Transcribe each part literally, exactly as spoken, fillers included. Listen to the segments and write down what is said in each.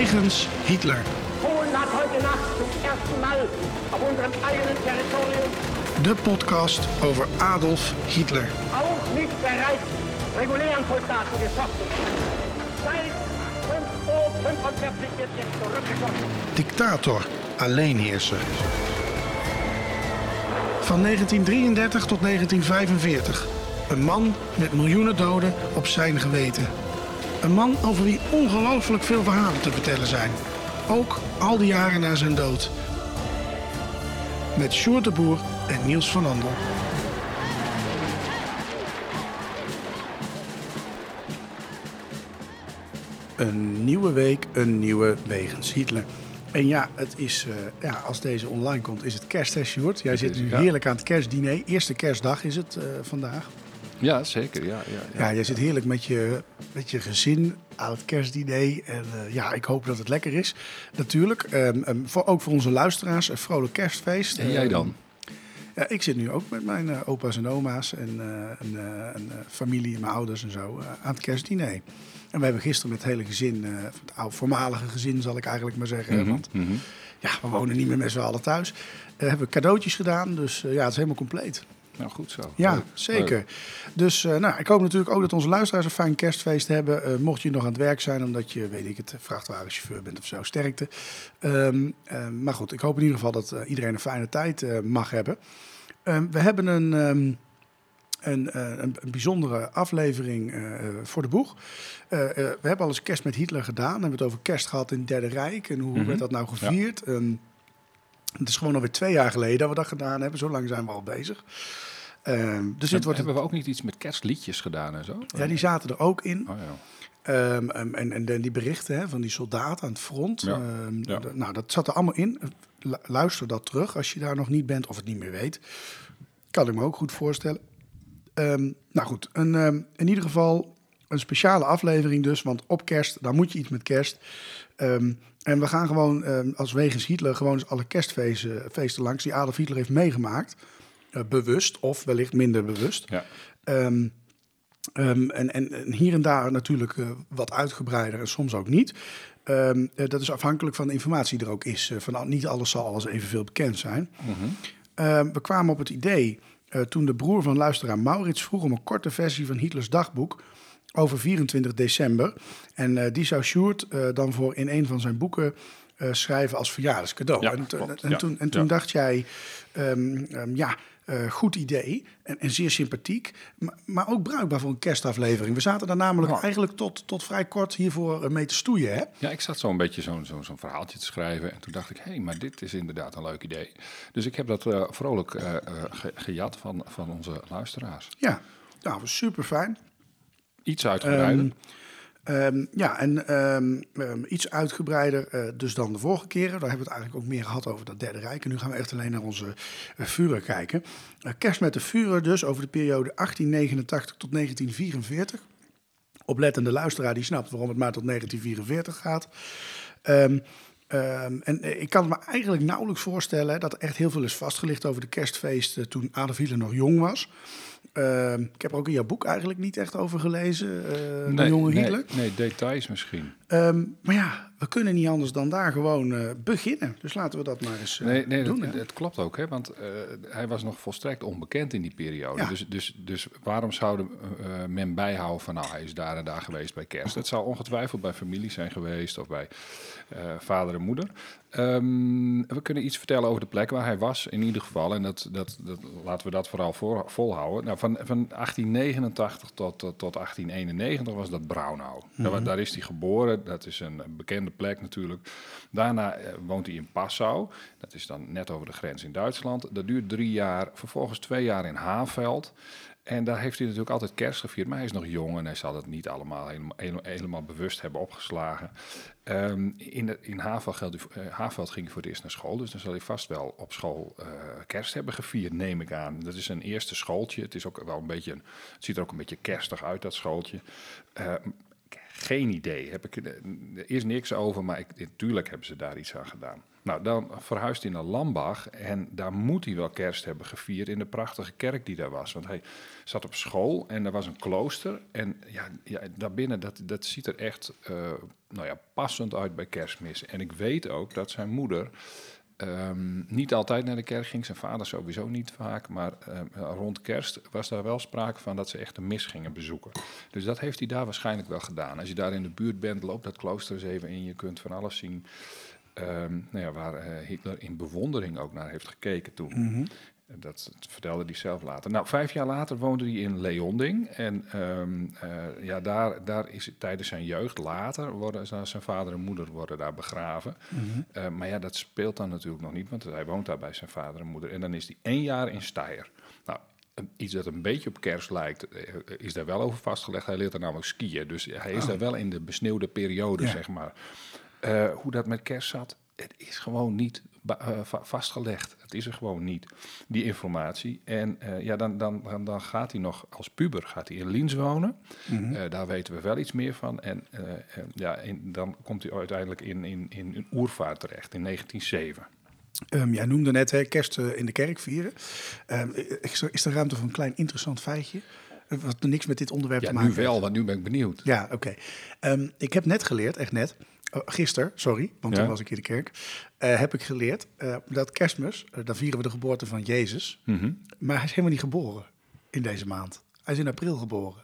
wegens Hitler. Polen hat heute Nacht zum ersten Mal auf unserem eigenen Territorium. De podcast over Adolf Hitler. Auch nicht bereits regulären Soldaten geschossen. Seit vijf uur vijfenveertig wird jetzt zurückgeschossen. Dictator, alleenheerser. Van negentien drieëndertig tot negentien vijfenveertig. Een man met miljoenen doden op zijn geweten. Een man over wie ongelooflijk veel verhalen te vertellen zijn. Ook al die jaren na zijn dood. Met Sjoerd de Boer en Niels van Andel. Een nieuwe week, een nieuwe wegens Hitler. En ja, het is, uh, ja, als deze online komt, is het kerst, hè, Sjoerd? Jij zit nu heerlijk aan het kerstdiner. Eerste kerstdag is het uh, vandaag. Ja, zeker. Ja, ja, ja. ja jij zit heerlijk met je, met je gezin aan het kerstdiner. En uh, ja, ik hoop dat het lekker is. Natuurlijk, um, um, voor, ook voor onze luisteraars, een vrolijk kerstfeest. En jij dan? Ja, ik zit nu ook met mijn uh, opa's en oma's en uh, een, uh, een uh, familie en mijn ouders en zo uh, aan het kerstdiner. En we hebben gisteren met het hele gezin, uh, het oude, voormalige gezin zal ik eigenlijk maar zeggen, mm-hmm, want mm-hmm. ja, we wonen niet meer met z'n allen thuis, uh, hebben we cadeautjes gedaan, dus uh, ja, het is helemaal compleet. Nou, goed zo. Ja, leuk, zeker. Leuk. Dus uh, nou, ik hoop natuurlijk ook dat onze luisteraars een fijn kerstfeest hebben. Uh, mocht je nog aan het werk zijn, omdat je, weet ik het, vrachtwagenchauffeur bent of zo, sterkte. Um, uh, maar goed, ik hoop in ieder geval dat uh, iedereen een fijne tijd uh, mag hebben. Um, we hebben een, um, een, uh, een, een bijzondere aflevering uh, voor de boeg. Uh, uh, we hebben al eens Kerst met Hitler gedaan. We hebben het over kerst gehad in het Derde Rijk. En hoe mm-hmm. werd dat nou gevierd? Ja. Um, Het is gewoon alweer twee jaar geleden dat we dat gedaan hebben. Zo lang zijn we al bezig. Um, dus en, dit wordt... Hebben we ook niet iets met kerstliedjes gedaan en zo? Ja, die zaten er ook in. Oh, ja. um, um, en, en, en die berichten hè, van die soldaten aan het front. Ja. Um, ja. D- nou, dat zat er allemaal in. Luister dat terug als je daar nog niet bent of het niet meer weet. Kan ik me ook goed voorstellen. Um, nou goed, een, um, in ieder geval een speciale aflevering dus. Want op kerst, daar moet je iets met kerst. Um, en we gaan gewoon um, als wegens Hitler gewoon eens alle kerstfeesten feesten langs die Adolf Hitler heeft meegemaakt. Uh, bewust of wellicht minder bewust. Ja. Um, um, en, en, en hier en daar natuurlijk uh, wat uitgebreider en soms ook niet. Um, uh, dat is afhankelijk van de informatie die er ook is. Uh, van, niet alles zal alles evenveel bekend zijn. Mm-hmm. Um, we kwamen op het idee uh, toen de broer van luisteraar Maurits vroeg om een korte versie van Hitlers dagboek over vierentwintig december. En uh, die zou Sjoerd uh, dan voor in een van zijn boeken uh, schrijven als verjaardagscadeau. Ja, en, t- en, ja, toen, en toen ja. dacht jij, um, um, ja, uh, goed idee en, en zeer sympathiek, maar, maar ook bruikbaar voor een kerstaflevering. We zaten daar namelijk oh. eigenlijk tot, tot vrij kort hiervoor mee te stoeien, hè? Ja, ik zat zo'n beetje zo'n, zo'n, zo'n verhaaltje te schrijven en toen dacht ik, hé, hey, maar dit is inderdaad een leuk idee. Dus ik heb dat uh, vrolijk uh, uh, ge- gejat van, van onze luisteraars. Ja, nou, super fijn. Iets uitgebreider. Um, um, ja, en um, um, iets uitgebreider uh, dus dan de vorige keren. Daar hebben we het eigenlijk ook meer gehad over dat Derde Rijk. En nu gaan we echt alleen naar onze uh, Führer kijken. Uh, Kerst met de Führer dus over de periode achttien negenentachtig tot negentien vierenveertig. Oplettende luisteraar die snapt waarom het maar tot negentien vierenveertig gaat. Um, Um, en ik kan me eigenlijk nauwelijks voorstellen hè, dat er echt heel veel is vastgelegd over de kerstfeesten toen Adolf Hitler nog jong was. Um, ik heb er ook in jouw boek eigenlijk niet echt over gelezen, uh, nee, de jonge Hitler. Nee, nee details misschien. Um, maar ja, we kunnen niet anders dan daar gewoon uh, beginnen. Dus laten we dat maar eens uh, nee, nee, doen. Nee, dat, dat klopt ook, hè, want uh, hij was nog volstrekt onbekend in die periode. Ja. Dus, dus, dus waarom zouden uh, men bijhouden van nou, hij is daar en daar geweest bij kerst? Het zou ongetwijfeld bij familie zijn geweest of bij uh, vader en moeder. Um, we kunnen iets vertellen over de plek waar hij was in ieder geval. En dat, dat, dat, laten we dat vooral voor, volhouden. Nou, van, van achttien negenentachtig tot, tot, tot achttien eenennegentig was dat Braunau. Mm-hmm. Daar, daar is hij geboren. Dat is een bekende plek natuurlijk. Daarna uh, woont hij in Passau. Dat is dan net over de grens in Duitsland. Dat duurt drie jaar. Vervolgens twee jaar in Haanveld. En daar heeft hij natuurlijk altijd kerst gevierd. Maar hij is nog jong en hij zal het niet allemaal helemaal, helemaal bewust hebben opgeslagen. Um, in de, in Haanveld, uh, Haanveld ging hij voor het eerst naar school. Dus dan zal hij vast wel op school uh, kerst hebben gevierd, neem ik aan. Dat is een eerste schooltje. Het, is ook wel een beetje een, het ziet er ook een beetje kerstig uit, dat schooltje. Uh, geen idee. Heb ik, er is niks over, maar ik, natuurlijk hebben ze daar iets aan gedaan. Nou, dan verhuist hij naar Lambach en daar moet hij wel kerst hebben gevierd in de prachtige kerk die daar was. Want hij zat op school en er was een klooster en ja, ja daarbinnen, dat, dat ziet er echt uh, nou ja, passend uit bij kerstmis. En ik weet ook dat zijn moeder um, niet altijd naar de kerk ging, zijn vader sowieso niet vaak, maar um, rond kerst was daar wel sprake van dat ze echt de mis gingen bezoeken. Dus dat heeft hij daar waarschijnlijk wel gedaan. Als je daar in de buurt bent, loop dat klooster eens even in, je kunt van alles zien. Um, nou ja, waar uh, Hitler in bewondering ook naar heeft gekeken toen. Mm-hmm. Dat, dat vertelde hij zelf later. Nou, vijf jaar later woonde hij in Leonding. En um, uh, ja, daar, daar is tijdens zijn jeugd later worden zijn vader en moeder worden daar begraven. Mm-hmm. uh, maar ja, dat speelt dan natuurlijk nog niet, want hij woont daar bij zijn vader en moeder. En dan is hij één jaar in Steyr. Nou, iets dat een beetje op kerst lijkt, is daar wel over vastgelegd. Hij leert er namelijk skiën, dus hij is oh. daar wel in de besneeuwde periode, ja. zeg maar. Uh, hoe dat met kerst zat, het is gewoon niet ba- uh, va- vastgelegd. Het is er gewoon niet, die informatie. En uh, ja, dan, dan, dan gaat hij nog als puber gaat hij in Linz wonen. Mm-hmm. Uh, daar weten we wel iets meer van. En uh, uh, ja, in, dan komt hij uiteindelijk in, in, in, in Urfahr terecht, in negentien zeven. Um, jij noemde net hè, kerst uh, in de kerk vieren. Um, is, er, is er ruimte voor een klein interessant feitje? Wat niks met dit onderwerp ja, te maken heeft. Ja, nu wel, want nu ben ik benieuwd. Ja, oké. Okay. Um, ik heb net geleerd, echt net... Uh, gisteren, sorry, want ja. toen was ik in de kerk, uh, heb ik geleerd uh, dat kerstmis, uh, dan vieren we de geboorte van Jezus, mm-hmm. maar hij is helemaal niet geboren in deze maand. Hij is in april geboren.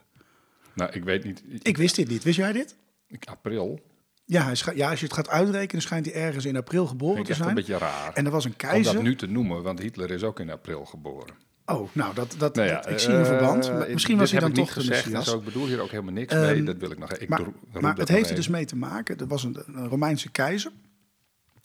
Nou, ik weet niet. Ik, ik wist dit niet. Wist jij dit? Ik, april? Ja, hij scha- ja, als je het gaat uitrekenen, schijnt hij ergens in april geboren Vind ik te zijn. Dat is een beetje raar. En er was een keizer. Om dat nu te noemen, want Hitler is ook in april geboren. Oh, nou, dat, dat, nou ja, dat, ik zie een uh, verband. Misschien was hij dan toch de Messias. Dus ik bedoel hier ook helemaal niks um, mee. Dat wil ik nog ik Maar, doe, maar het heeft er dus mee te maken. Er was een, een Romeinse keizer.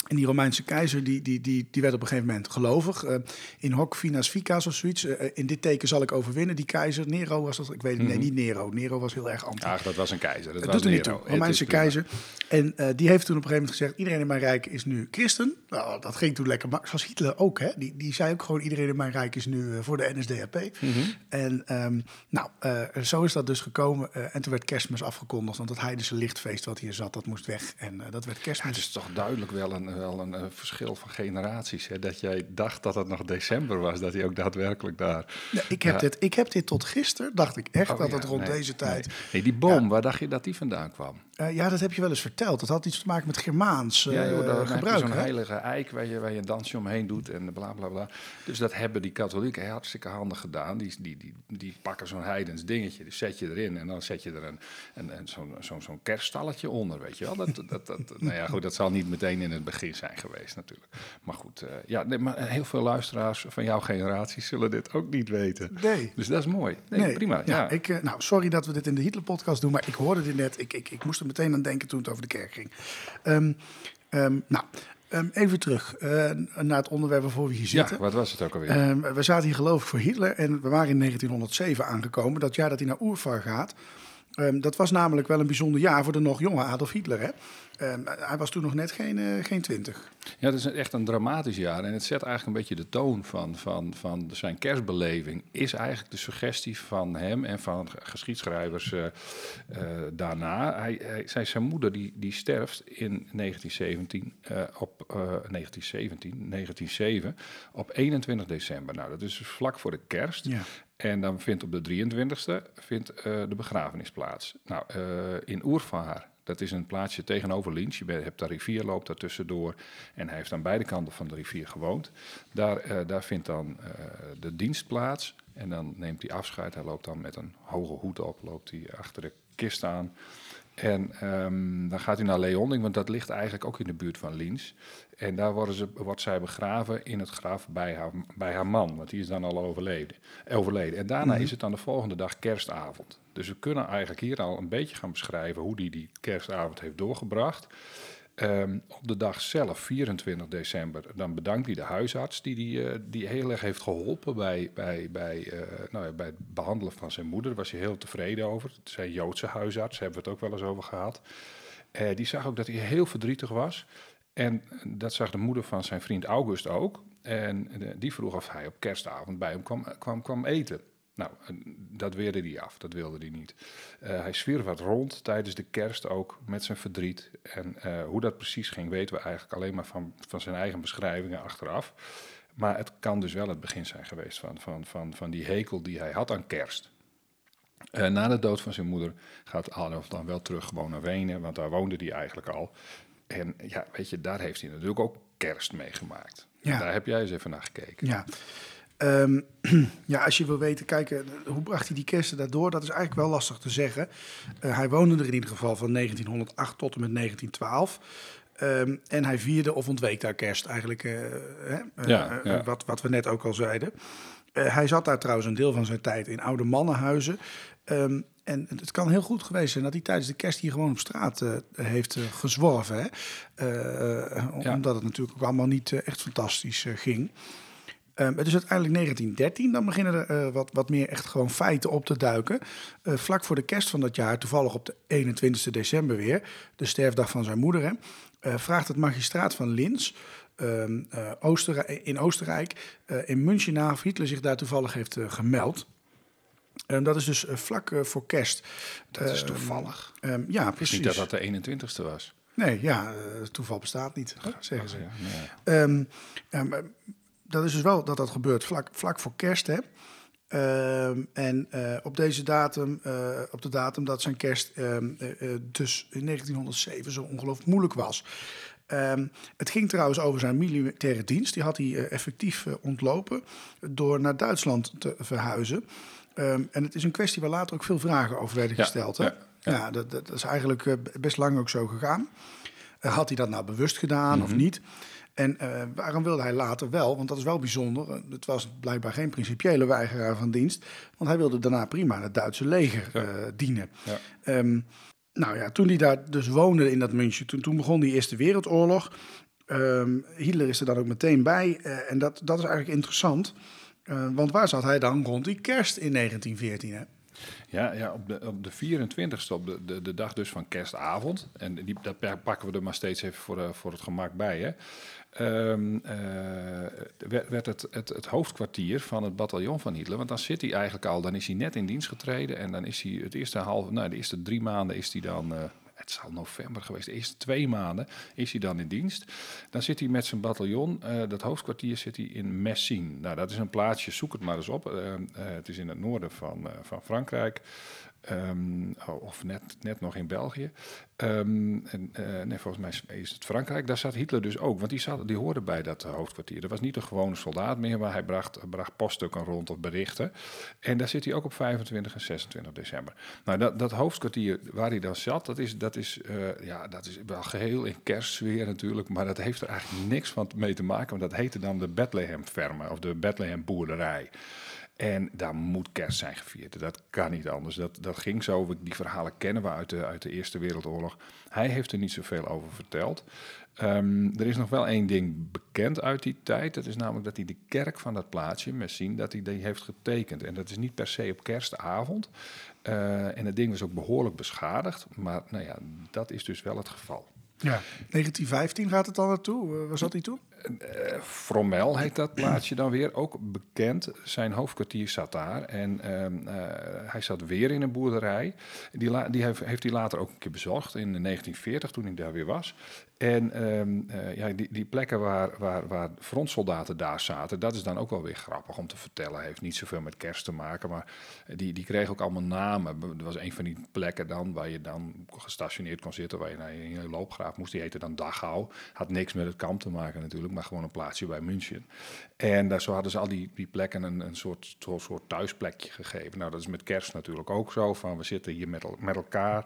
En die Romeinse keizer die, die, die, die werd op een gegeven moment gelovig. Uh, in hoc finas ficas of zoiets. Uh, in dit teken zal ik overwinnen. Die keizer, Nero was dat. Ik weet het mm-hmm. Nee, niet Nero. Nero was heel erg anti. Ach, dat was een keizer. Dat, dat was Nero. Romeinse keizer. En uh, die heeft toen op een gegeven moment gezegd... iedereen in mijn rijk is nu christen. Nou, dat ging toen lekker. Maar zoals Hitler ook, hè. Die, die zei ook gewoon... iedereen in mijn rijk is nu uh, voor de N S D A P. Mm-hmm. En um, nou, uh, zo is dat dus gekomen. Uh, en toen werd kerstmis afgekondigd. Want dat heidense lichtfeest wat hier zat, dat moest weg. En uh, dat werd kerstmis. Het ja, is toch duidelijk wel een... wel een uh, verschil van generaties. Hè? Dat jij dacht dat het nog december was, dat hij ook daadwerkelijk daar... Ja, ik, heb ja. dit, ik heb dit tot gisteren, dacht ik echt, oh, dat ja, het rond nee, deze tijd... Nee. Nee, die boom, ja. waar dacht je dat die vandaan kwam? Uh, ja, dat heb je wel eens verteld. Dat had iets te maken met Germaans uh, ja, joh, daar gebruik. Heb je zo'n heilige eik waar je, waar je een dansje omheen doet en bla bla bla. Dus dat hebben die katholieken hartstikke handig gedaan. Die, die, die, die pakken zo'n heidens dingetje, die zet je erin en dan zet je er een, een, een, zo'n, zo'n, zo'n kerststalletje onder, weet je wel. Dat, dat, dat, nou ja, goed, dat zal niet meteen in het begin zijn geweest natuurlijk. Maar goed, uh, ja, nee, maar heel veel luisteraars van jouw generatie zullen dit ook niet weten. Nee. Dus dat is mooi. Nee, nee. Prima. Ja, ja. Ik, uh, nou, sorry dat we dit in de Hitler-podcast doen, maar ik hoorde dit net. Ik, ik, ik moest er meteen aan denken toen het over de kerk ging. Um, um, nou, um, even terug uh, naar het onderwerp waarvoor we hier zitten. Ja, wat was het ook alweer? Um, we zaten hier geloof ik voor Hitler en we waren in negentienhonderdzeven aangekomen. Dat jaar dat hij naar Urfahr gaat... Um, dat was namelijk wel een bijzonder jaar voor de nog jonge Adolf Hitler. Hè? Um, hij was toen nog net geen, uh, geen twintig. Ja, het is echt een dramatisch jaar. En het zet eigenlijk een beetje de toon van, van, van zijn kerstbeleving. Is eigenlijk de suggestie van hem en van geschiedschrijvers uh, uh, daarna. Hij, hij, zijn moeder die, die sterft in negentien zeventien, uh, op, uh, negentien zeventien, negentien zeven op eenentwintig december. Nou, dat is dus vlak voor de kerst. Ja. En dan vindt op de drieëntwintigste vindt, uh, de begrafenis plaats. Nou, uh, in Urfahr, dat is een plaatsje tegenover Linz. Je hebt daar rivierloop daartussendoor. En hij heeft aan beide kanten van de rivier gewoond. Daar, uh, daar vindt dan uh, de dienst plaats. En dan neemt hij afscheid. Hij loopt dan met een hoge hoed op, loopt hij achter de kist aan. En um, dan gaat hij naar Leonding, want dat ligt eigenlijk ook in de buurt van Linz. En daar worden ze, wordt zij begraven in het graf bij haar, bij haar man, want die is dan al overleden. overleden. En daarna mm-hmm. is het dan de volgende dag kerstavond. Dus we kunnen eigenlijk hier al een beetje gaan beschrijven hoe die die kerstavond heeft doorgebracht. Um, op de dag zelf, vierentwintig december, dan bedankt hij de huisarts die, die, uh, die heel erg heeft geholpen bij, bij, bij, uh, nou ja, bij het behandelen van zijn moeder. Daar was hij heel tevreden over. Zijn Joodse huisarts, daar hebben we het ook wel eens over gehad. Uh, die zag ook dat hij heel verdrietig was. En dat zag de moeder van zijn vriend August ook. En uh, die vroeg of hij op kerstavond bij hem kwam, kwam, kwam eten. Nou, dat weerde hij af, dat wilde hij niet. Uh, hij zwierf wat rond tijdens de kerst ook met zijn verdriet. En uh, hoe dat precies ging weten we eigenlijk alleen maar van, van zijn eigen beschrijvingen achteraf. Maar het kan dus wel het begin zijn geweest van, van, van, van die hekel die hij had aan kerst. Uh, na de dood van zijn moeder gaat Adolf dan wel terug gewoon naar Wenen, want daar woonde hij eigenlijk al. En ja, weet je, daar heeft hij natuurlijk ook kerst meegemaakt. Ja. Daar heb jij eens even naar gekeken. Ja. Um, ja, als je wil weten, kijk, hoe bracht hij die kersten daardoor? Dat is eigenlijk wel lastig te zeggen. Uh, hij woonde er in ieder geval van negentienhonderdacht tot en met negentientwaalf. Um, en hij vierde of ontweek daar kerst eigenlijk, uh, hè? Uh, ja, ja. Uh, wat, wat we net ook al zeiden. Uh, hij zat daar trouwens een deel van zijn tijd in oude mannenhuizen. Um, en het kan heel goed geweest zijn dat hij tijdens de kerst hier gewoon op straat uh, heeft uh, gezworven. Hè? Uh, om, ja. Omdat het natuurlijk ook allemaal niet uh, echt fantastisch uh, ging. Um, het is uiteindelijk negentiendertien, dan beginnen er uh, wat, wat meer echt gewoon feiten op te duiken. Uh, vlak voor de kerst van dat jaar, toevallig op de eenentwintigste december weer, de sterfdag van zijn moeder, hè, uh, vraagt het magistraat van Linz um, uh, Oostenrijk, in Oostenrijk uh, in München na of Hitler zich daar toevallig heeft uh, gemeld. Um, dat is dus uh, vlak uh, voor kerst. Dat uh, is toevallig. Um, ja, precies. Niet dat dat de eenentwintigste was. Nee, ja, uh, toeval bestaat niet, hè, zeggen ze. Ja, nee. um, um, Dat is dus wel dat dat gebeurt vlak, vlak voor kerst, hè. Um, en uh, op deze datum, uh, op de datum dat zijn kerst um, uh, uh, dus in negentienhonderdzeven zo ongelooflijk moeilijk was. Um, het ging trouwens over zijn militaire dienst. Die had hij uh, effectief uh, ontlopen door naar Duitsland te verhuizen. Um, en het is een kwestie waar later ook veel vragen over werden gesteld. Ja, hè? Ja, ja. ja dat, dat is eigenlijk uh, best lang ook zo gegaan. Uh, had hij dat nou bewust gedaan mm-hmm. of niet? En uh, waarom wilde hij later wel? Want dat is wel bijzonder. Het was blijkbaar geen principiële weigeraar van dienst. Want hij wilde daarna prima het Duitse leger uh, ja. dienen. Ja. Um, nou ja, toen hij daar dus woonde in dat München, toen, toen begon die Eerste Wereldoorlog. Um, Hitler is er dan ook meteen bij. Uh, en dat, dat is eigenlijk interessant. Uh, want waar zat hij dan rond die kerst in negentienveertien, hè? Ja, ja, op de, op de vierentwintigste, op de, de, de dag dus van kerstavond. En die, dat pakken we er maar steeds even voor, uh, voor het gemak bij, hè. Um, uh, werd het, het, het hoofdkwartier van het bataljon van Hitler. Want dan zit hij eigenlijk al, dan is hij net in dienst getreden. En dan is hij het eerste half, nou, de eerste drie maanden is hij dan... Uh, het is al november geweest, de eerste twee maanden is hij dan in dienst. Dan zit hij met zijn bataljon, uh, dat hoofdkwartier zit hij in Messines. Nou, dat is een plaatsje, zoek het maar eens op. Uh, uh, het is in het noorden van, uh, van Frankrijk. Um, of net, net nog in België. Um, en, uh, nee, volgens mij is het Frankrijk. Daar zat Hitler dus ook, want die, zat, die hoorde bij dat hoofdkwartier. Dat was niet een gewone soldaat meer, maar hij bracht, bracht poststukken rond of berichten. En daar zit hij ook op vijfentwintig en zesentwintig december. Nou, dat, dat hoofdkwartier waar hij dan zat, dat is, dat is, uh, ja, dat is wel geheel in kerstsfeer natuurlijk, maar dat heeft er eigenlijk niks van mee te maken, want dat heette dan de Bethlehemferme of de Bethlehemboerderij. En daar moet kerst zijn gevierd. Dat kan niet anders. Dat, dat ging zo. Die verhalen kennen we uit de, uit de Eerste Wereldoorlog. Hij heeft er niet zoveel over verteld. Um, er is nog wel één ding bekend uit die tijd. Dat is namelijk dat hij de kerk van dat plaatsje, Messines, dat hij die heeft getekend. En dat is niet per se op kerstavond. Uh, en het ding was ook behoorlijk beschadigd. Maar nou ja, dat is dus wel het geval. Ja, negentienvijftien gaat het al naartoe. Waar zat hij toen? Uh, Fromel heet dat plaatsje dan weer, ook bekend. Zijn hoofdkwartier zat daar en uh, uh, hij zat weer in een boerderij. Die, la- die hef, heeft hij later ook een keer bezocht in negentienveertig, toen ik daar weer was. En um, uh, ja, die, die plekken waar, waar, waar frontsoldaten daar zaten, dat is dan ook wel weer grappig om te vertellen. Heeft niet zoveel met kerst te maken, maar die, die kregen ook allemaal namen. Er was een van die plekken dan waar je dan gestationeerd kon zitten, waar je naar je loopgraaf moest. Die heette dan Dachau. Had niks met het kamp te maken natuurlijk, maar gewoon een plaatsje bij München. En daar, zo hadden ze al die, die plekken een, een soort, soort, soort thuisplekje gegeven. Nou, dat is met kerst natuurlijk ook zo, van we zitten hier met, met elkaar.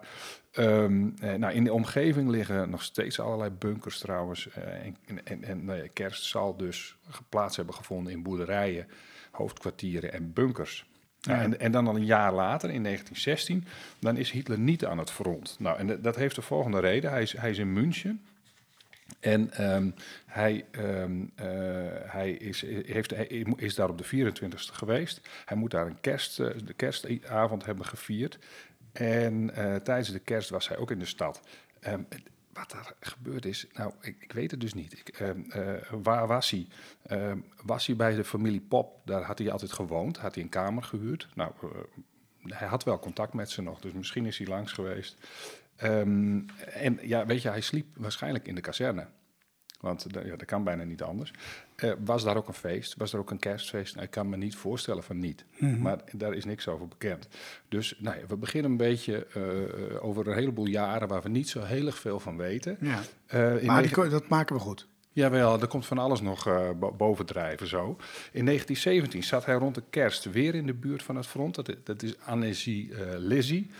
Um, eh, nou, in de omgeving liggen nog steeds allerlei bunkers trouwens. Eh, en en, en nou ja, kerst zal dus plaats hebben gevonden in boerderijen, hoofdkwartieren en bunkers. Ja. Nou, en, en dan al een jaar later, in negentienzestien, dan is Hitler niet aan het front. Nou, en d- dat heeft de volgende reden. Hij is, hij is in München. En um, hij, um, uh, hij, is, heeft, hij is daar op de vierentwintigste geweest. Hij moet daar een kerst, uh, de kerstavond hebben gevierd. En uh, tijdens de kerst was hij ook in de stad. Um, wat daar gebeurd is, nou, ik, ik weet het dus niet. Ik, um, uh, waar was hij? Um, was hij bij de familie Pop? Daar had hij altijd gewoond, had hij een kamer gehuurd. Nou, uh, hij had wel contact met ze nog, dus misschien is hij langs geweest. Um, en ja, weet je, hij sliep waarschijnlijk in de kazerne. Want ja, dat kan bijna niet anders. Uh, was daar ook een feest? Was er ook een kerstfeest? Nou, ik kan me niet voorstellen van niet. Mm-hmm. Maar daar is niks over bekend. Dus nou ja, we beginnen een beetje uh, over een heleboel jaren waar we niet zo heel erg veel van weten. Ja. Uh, in maar negen... die, dat maken we goed. Jawel, er komt van alles nog uh, bovendrijven zo. In negentien zeventien zat hij rond de kerst weer in de buurt van het front. Dat, dat is Annecy-Lizy. Uh,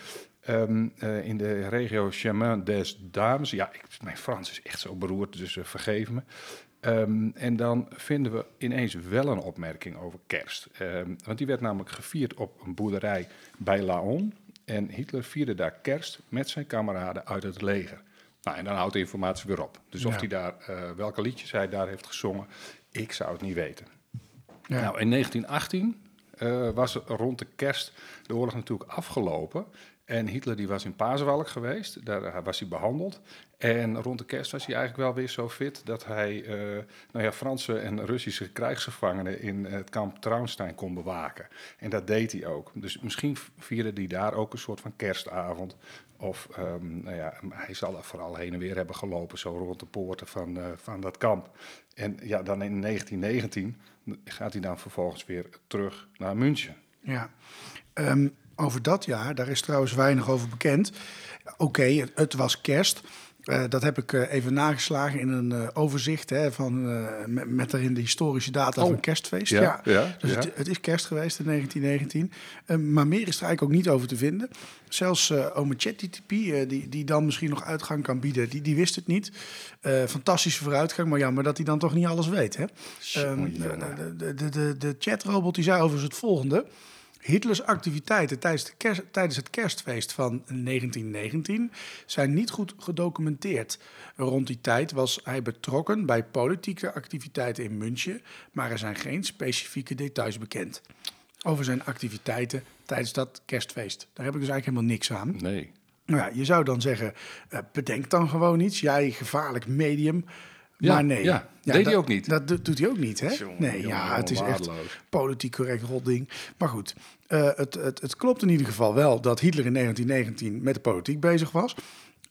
Um, uh, in de regio Chemin des Dames. Ja, ik, mijn Frans is echt zo beroerd, dus uh, vergeef me. Um, en dan vinden we ineens wel een opmerking over kerst. Um, want die werd namelijk gevierd op een boerderij bij Laon. En Hitler vierde daar kerst met zijn kameraden uit het leger. Nou, en dan houdt de informatie weer op. Dus of ja. hij daar, uh, welke liedjes hij daar heeft gezongen, ik zou het niet weten. Ja. Nou, in negentien achttien uh, was rond de kerst de oorlog natuurlijk afgelopen. En Hitler die was in Pasewalk geweest, daar was hij behandeld. En rond de kerst was hij eigenlijk wel weer zo fit dat hij uh, nou ja, Franse en Russische krijgsgevangenen in het kamp Traunstein kon bewaken. En dat deed hij ook. Dus misschien vierde hij daar ook een soort van kerstavond. Of um, nou ja, hij zal er vooral heen en weer hebben gelopen, zo rond de poorten van, uh, van dat kamp. En ja, dan in negentien negentien gaat hij dan vervolgens weer terug naar München. Ja, um... Over dat jaar, daar is trouwens weinig over bekend. Oké, okay, het, het was kerst. Uh, dat heb ik uh, even nageslagen in een uh, overzicht hè, van, uh, met, met daarin de historische data oh. van kerstfeest. Ja, ja. ja dus ja. Het, het is kerst geweest in negentien negentien. Uh, maar meer is er eigenlijk ook niet over te vinden. Zelfs uh, ome ChatGPT, uh, die, die dan misschien nog uitgang kan bieden, die, die wist het niet. Uh, fantastische vooruitgang, maar jammer dat hij dan toch niet alles weet. Hè? Um, de, de, de, de, de chatrobot die zei overigens het volgende. Hitlers activiteiten tijdens, de kerst, tijdens het kerstfeest van negentien negentien zijn niet goed gedocumenteerd. Rond die tijd was hij betrokken bij politieke activiteiten in München, maar er zijn geen specifieke details bekend over zijn activiteiten tijdens dat kerstfeest. Daar heb ik dus eigenlijk helemaal niks aan. Nee. Nou ja, je zou dan zeggen, uh, bedenk dan gewoon iets. Jij, gevaarlijk medium. Ja, maar nee, ja, ja, deed dat, hij ook niet. Dat do- doet hij ook niet, hè? Jongen, nee, jongen, ja, het is echt politiek correct rotding. Maar goed, uh, het, het, het klopt in ieder geval wel dat Hitler in negentien negentien met de politiek bezig was.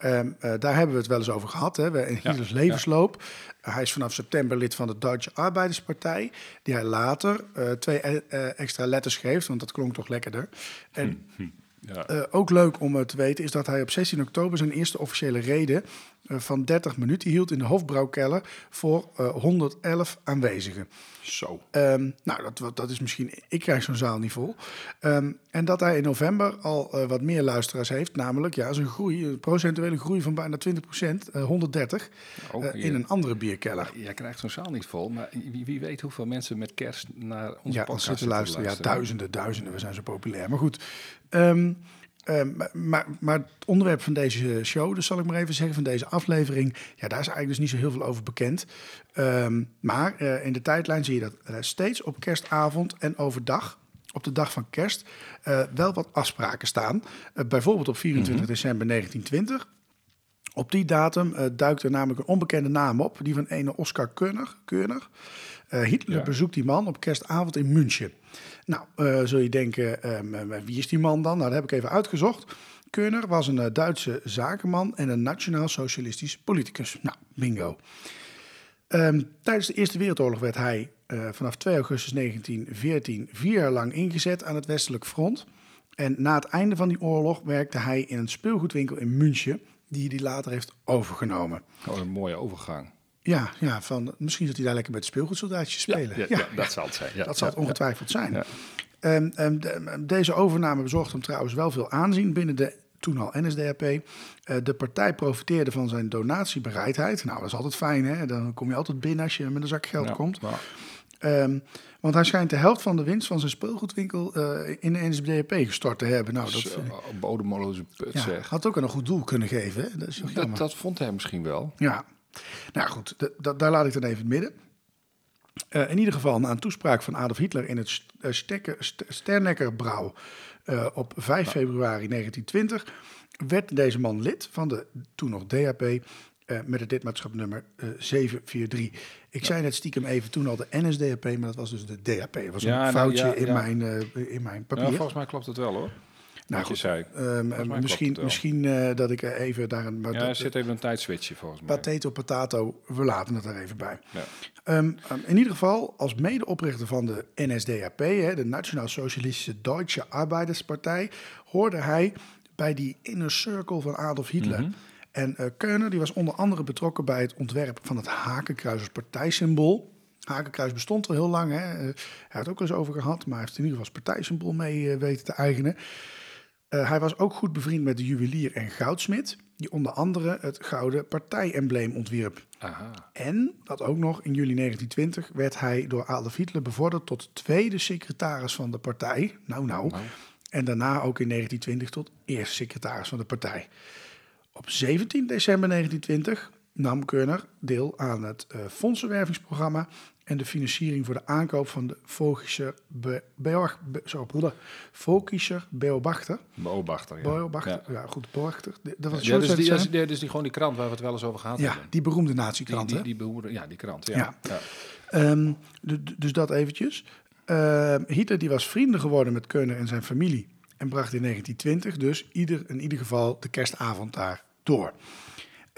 Um, uh, daar hebben we het wel eens over gehad, hè? We, in Hitlers ja, levensloop. Ja. Hij is vanaf september lid van de Duitse Arbeiderspartij, die hij later uh, twee uh, extra letters geeft, want dat klonk toch lekkerder. En hm, hm. Ja. Uh, ook leuk om uh, te weten is dat hij op zestien oktober zijn eerste officiële rede uh, van dertig minuten hield in de Hofbrouwkeller voor uh, honderd elf aanwezigen. Zo. Um, nou, dat, dat is misschien... Ik krijg zo'n zaal niet vol. Um, en dat hij in november al uh, wat meer luisteraars heeft, namelijk ja, zijn groei, een procentuele groei van bijna twintig procent, uh, honderddertig, ook, uh, in je, een andere bierkeller. Jij krijgt zo'n zaal niet vol, maar wie, wie weet hoeveel mensen met kerst naar onze ja, podcast zitten luisteren. Ja, duizenden, duizenden, we zijn zo populair. Maar goed... Um, um, maar, maar het onderwerp van deze show, dus zal ik maar even zeggen, van deze aflevering, ja, daar is eigenlijk dus niet zo heel veel over bekend. Um, maar uh, in de tijdlijn zie je dat uh, steeds op kerstavond en overdag, op de dag van kerst, uh, wel wat afspraken staan. Uh, bijvoorbeeld op vierentwintig december negentien twintig. Op die datum uh, duikt er namelijk een onbekende naam op, die van ene Oskar Körner. Körner. Uh, Hitler ja. bezoekt die man op kerstavond in München. Nou, uh, zul je denken, um, wie is die man dan? Nou, dat heb ik even uitgezocht. Körner was een uh, Duitse zakenman en een nationaal-socialistisch politicus. Nou, bingo. Um, tijdens de Eerste Wereldoorlog werd hij uh, vanaf twee augustus negentien veertien vier jaar lang ingezet aan het Westelijk Front. En na het einde van die oorlog werkte hij in een speelgoedwinkel in München, die hij later heeft overgenomen. Oh, een mooie overgang. Ja, ja van, misschien dat hij daar lekker met speelgoedsoldaatjes spelen. Ja, ja, ja, ja, dat zal het zijn. Ja, dat zal het ongetwijfeld zijn. Ja. Um, um, de, deze overname bezorgde hem trouwens wel veel aanzien binnen de toen al N S D A P. Uh, de partij profiteerde van zijn donatiebereidheid. Nou, dat is altijd fijn, hè? Dan kom je altijd binnen als je met een zak geld ja, komt. Nou. Um, want hij schijnt de helft van de winst van zijn speelgoedwinkel uh, in de N S D A P gestort te hebben. Nou, dat uh, bodemloze put, ja, zeg. Had ook een goed doel kunnen geven. Hè? Dat, is toch dat, dat vond hij misschien wel. Ja. Nou goed, d- d- daar laat ik dan even het midden. Uh, in ieder geval, na een toespraak van Adolf Hitler in het st- stekker, st- Sternekkerbrouw uh, op vijf februari negentien twintig... werd deze man lid van de toen nog D A P uh, met het lidmaatschap nummer uh, zeven vier drie. Ik ja. zei net stiekem even toen al de N S D A P, maar dat was dus de D A P. Dat was ja, een foutje nou, ja, in, ja. Mijn, uh, in mijn papier. Ja, volgens mij klopt het wel hoor. Nou goed, je um, uh, misschien, misschien uh, dat ik even daar een... Maar ja, er zit even een tijdswitchje volgens mij. Potato, potato, we laten het er even bij. Ja. Um, um, in ieder geval, als medeoprichter van de N S D A P, hè, de Nationaal Socialistische Duitse Arbeiderspartij, hoorde hij bij die inner circle van Adolf Hitler. Mm-hmm. En uh, Körner die was onder andere betrokken bij het ontwerp van het hakenkruis als partijsymbool. Hakenkruis bestond al heel lang, hè. Hij had het ook eens over gehad, maar hij heeft in ieder geval als partijsymbool mee uh, weten te eigenen. Uh, hij was ook goed bevriend met de juwelier en goudsmid, die onder andere het gouden partijembleem ontwierp. Aha. En, dat ook nog, in juli negentien twintig werd hij door Adolf Hitler bevorderd tot tweede secretaris van de partij. Nou, nou. nou. En daarna ook in negentien twintig tot eerste secretaris van de partij. Op zeventien december negentien twintig nam Körner deel aan het uh, fondsenwervingsprogramma en de financiering voor de aankoop van de Volkiesche Be- Be- Be- Be- Volkiesche Beobachter. Beobachter, ja. Beobachter, ja. ja goed, Beobachter. Dat was ja, dus, die, dus, die, dus die gewoon die krant waar we het wel eens over gehad ja, hebben. Ja, die beroemde nazi-krant, die, die, die beroemde, ja, die krant, ja. ja. ja. Um, d- dus dat eventjes. Uh, Hitler die was vrienden geworden met Körner en zijn familie en bracht in negentien twintig dus ieder, in ieder geval de kerstavond daar door.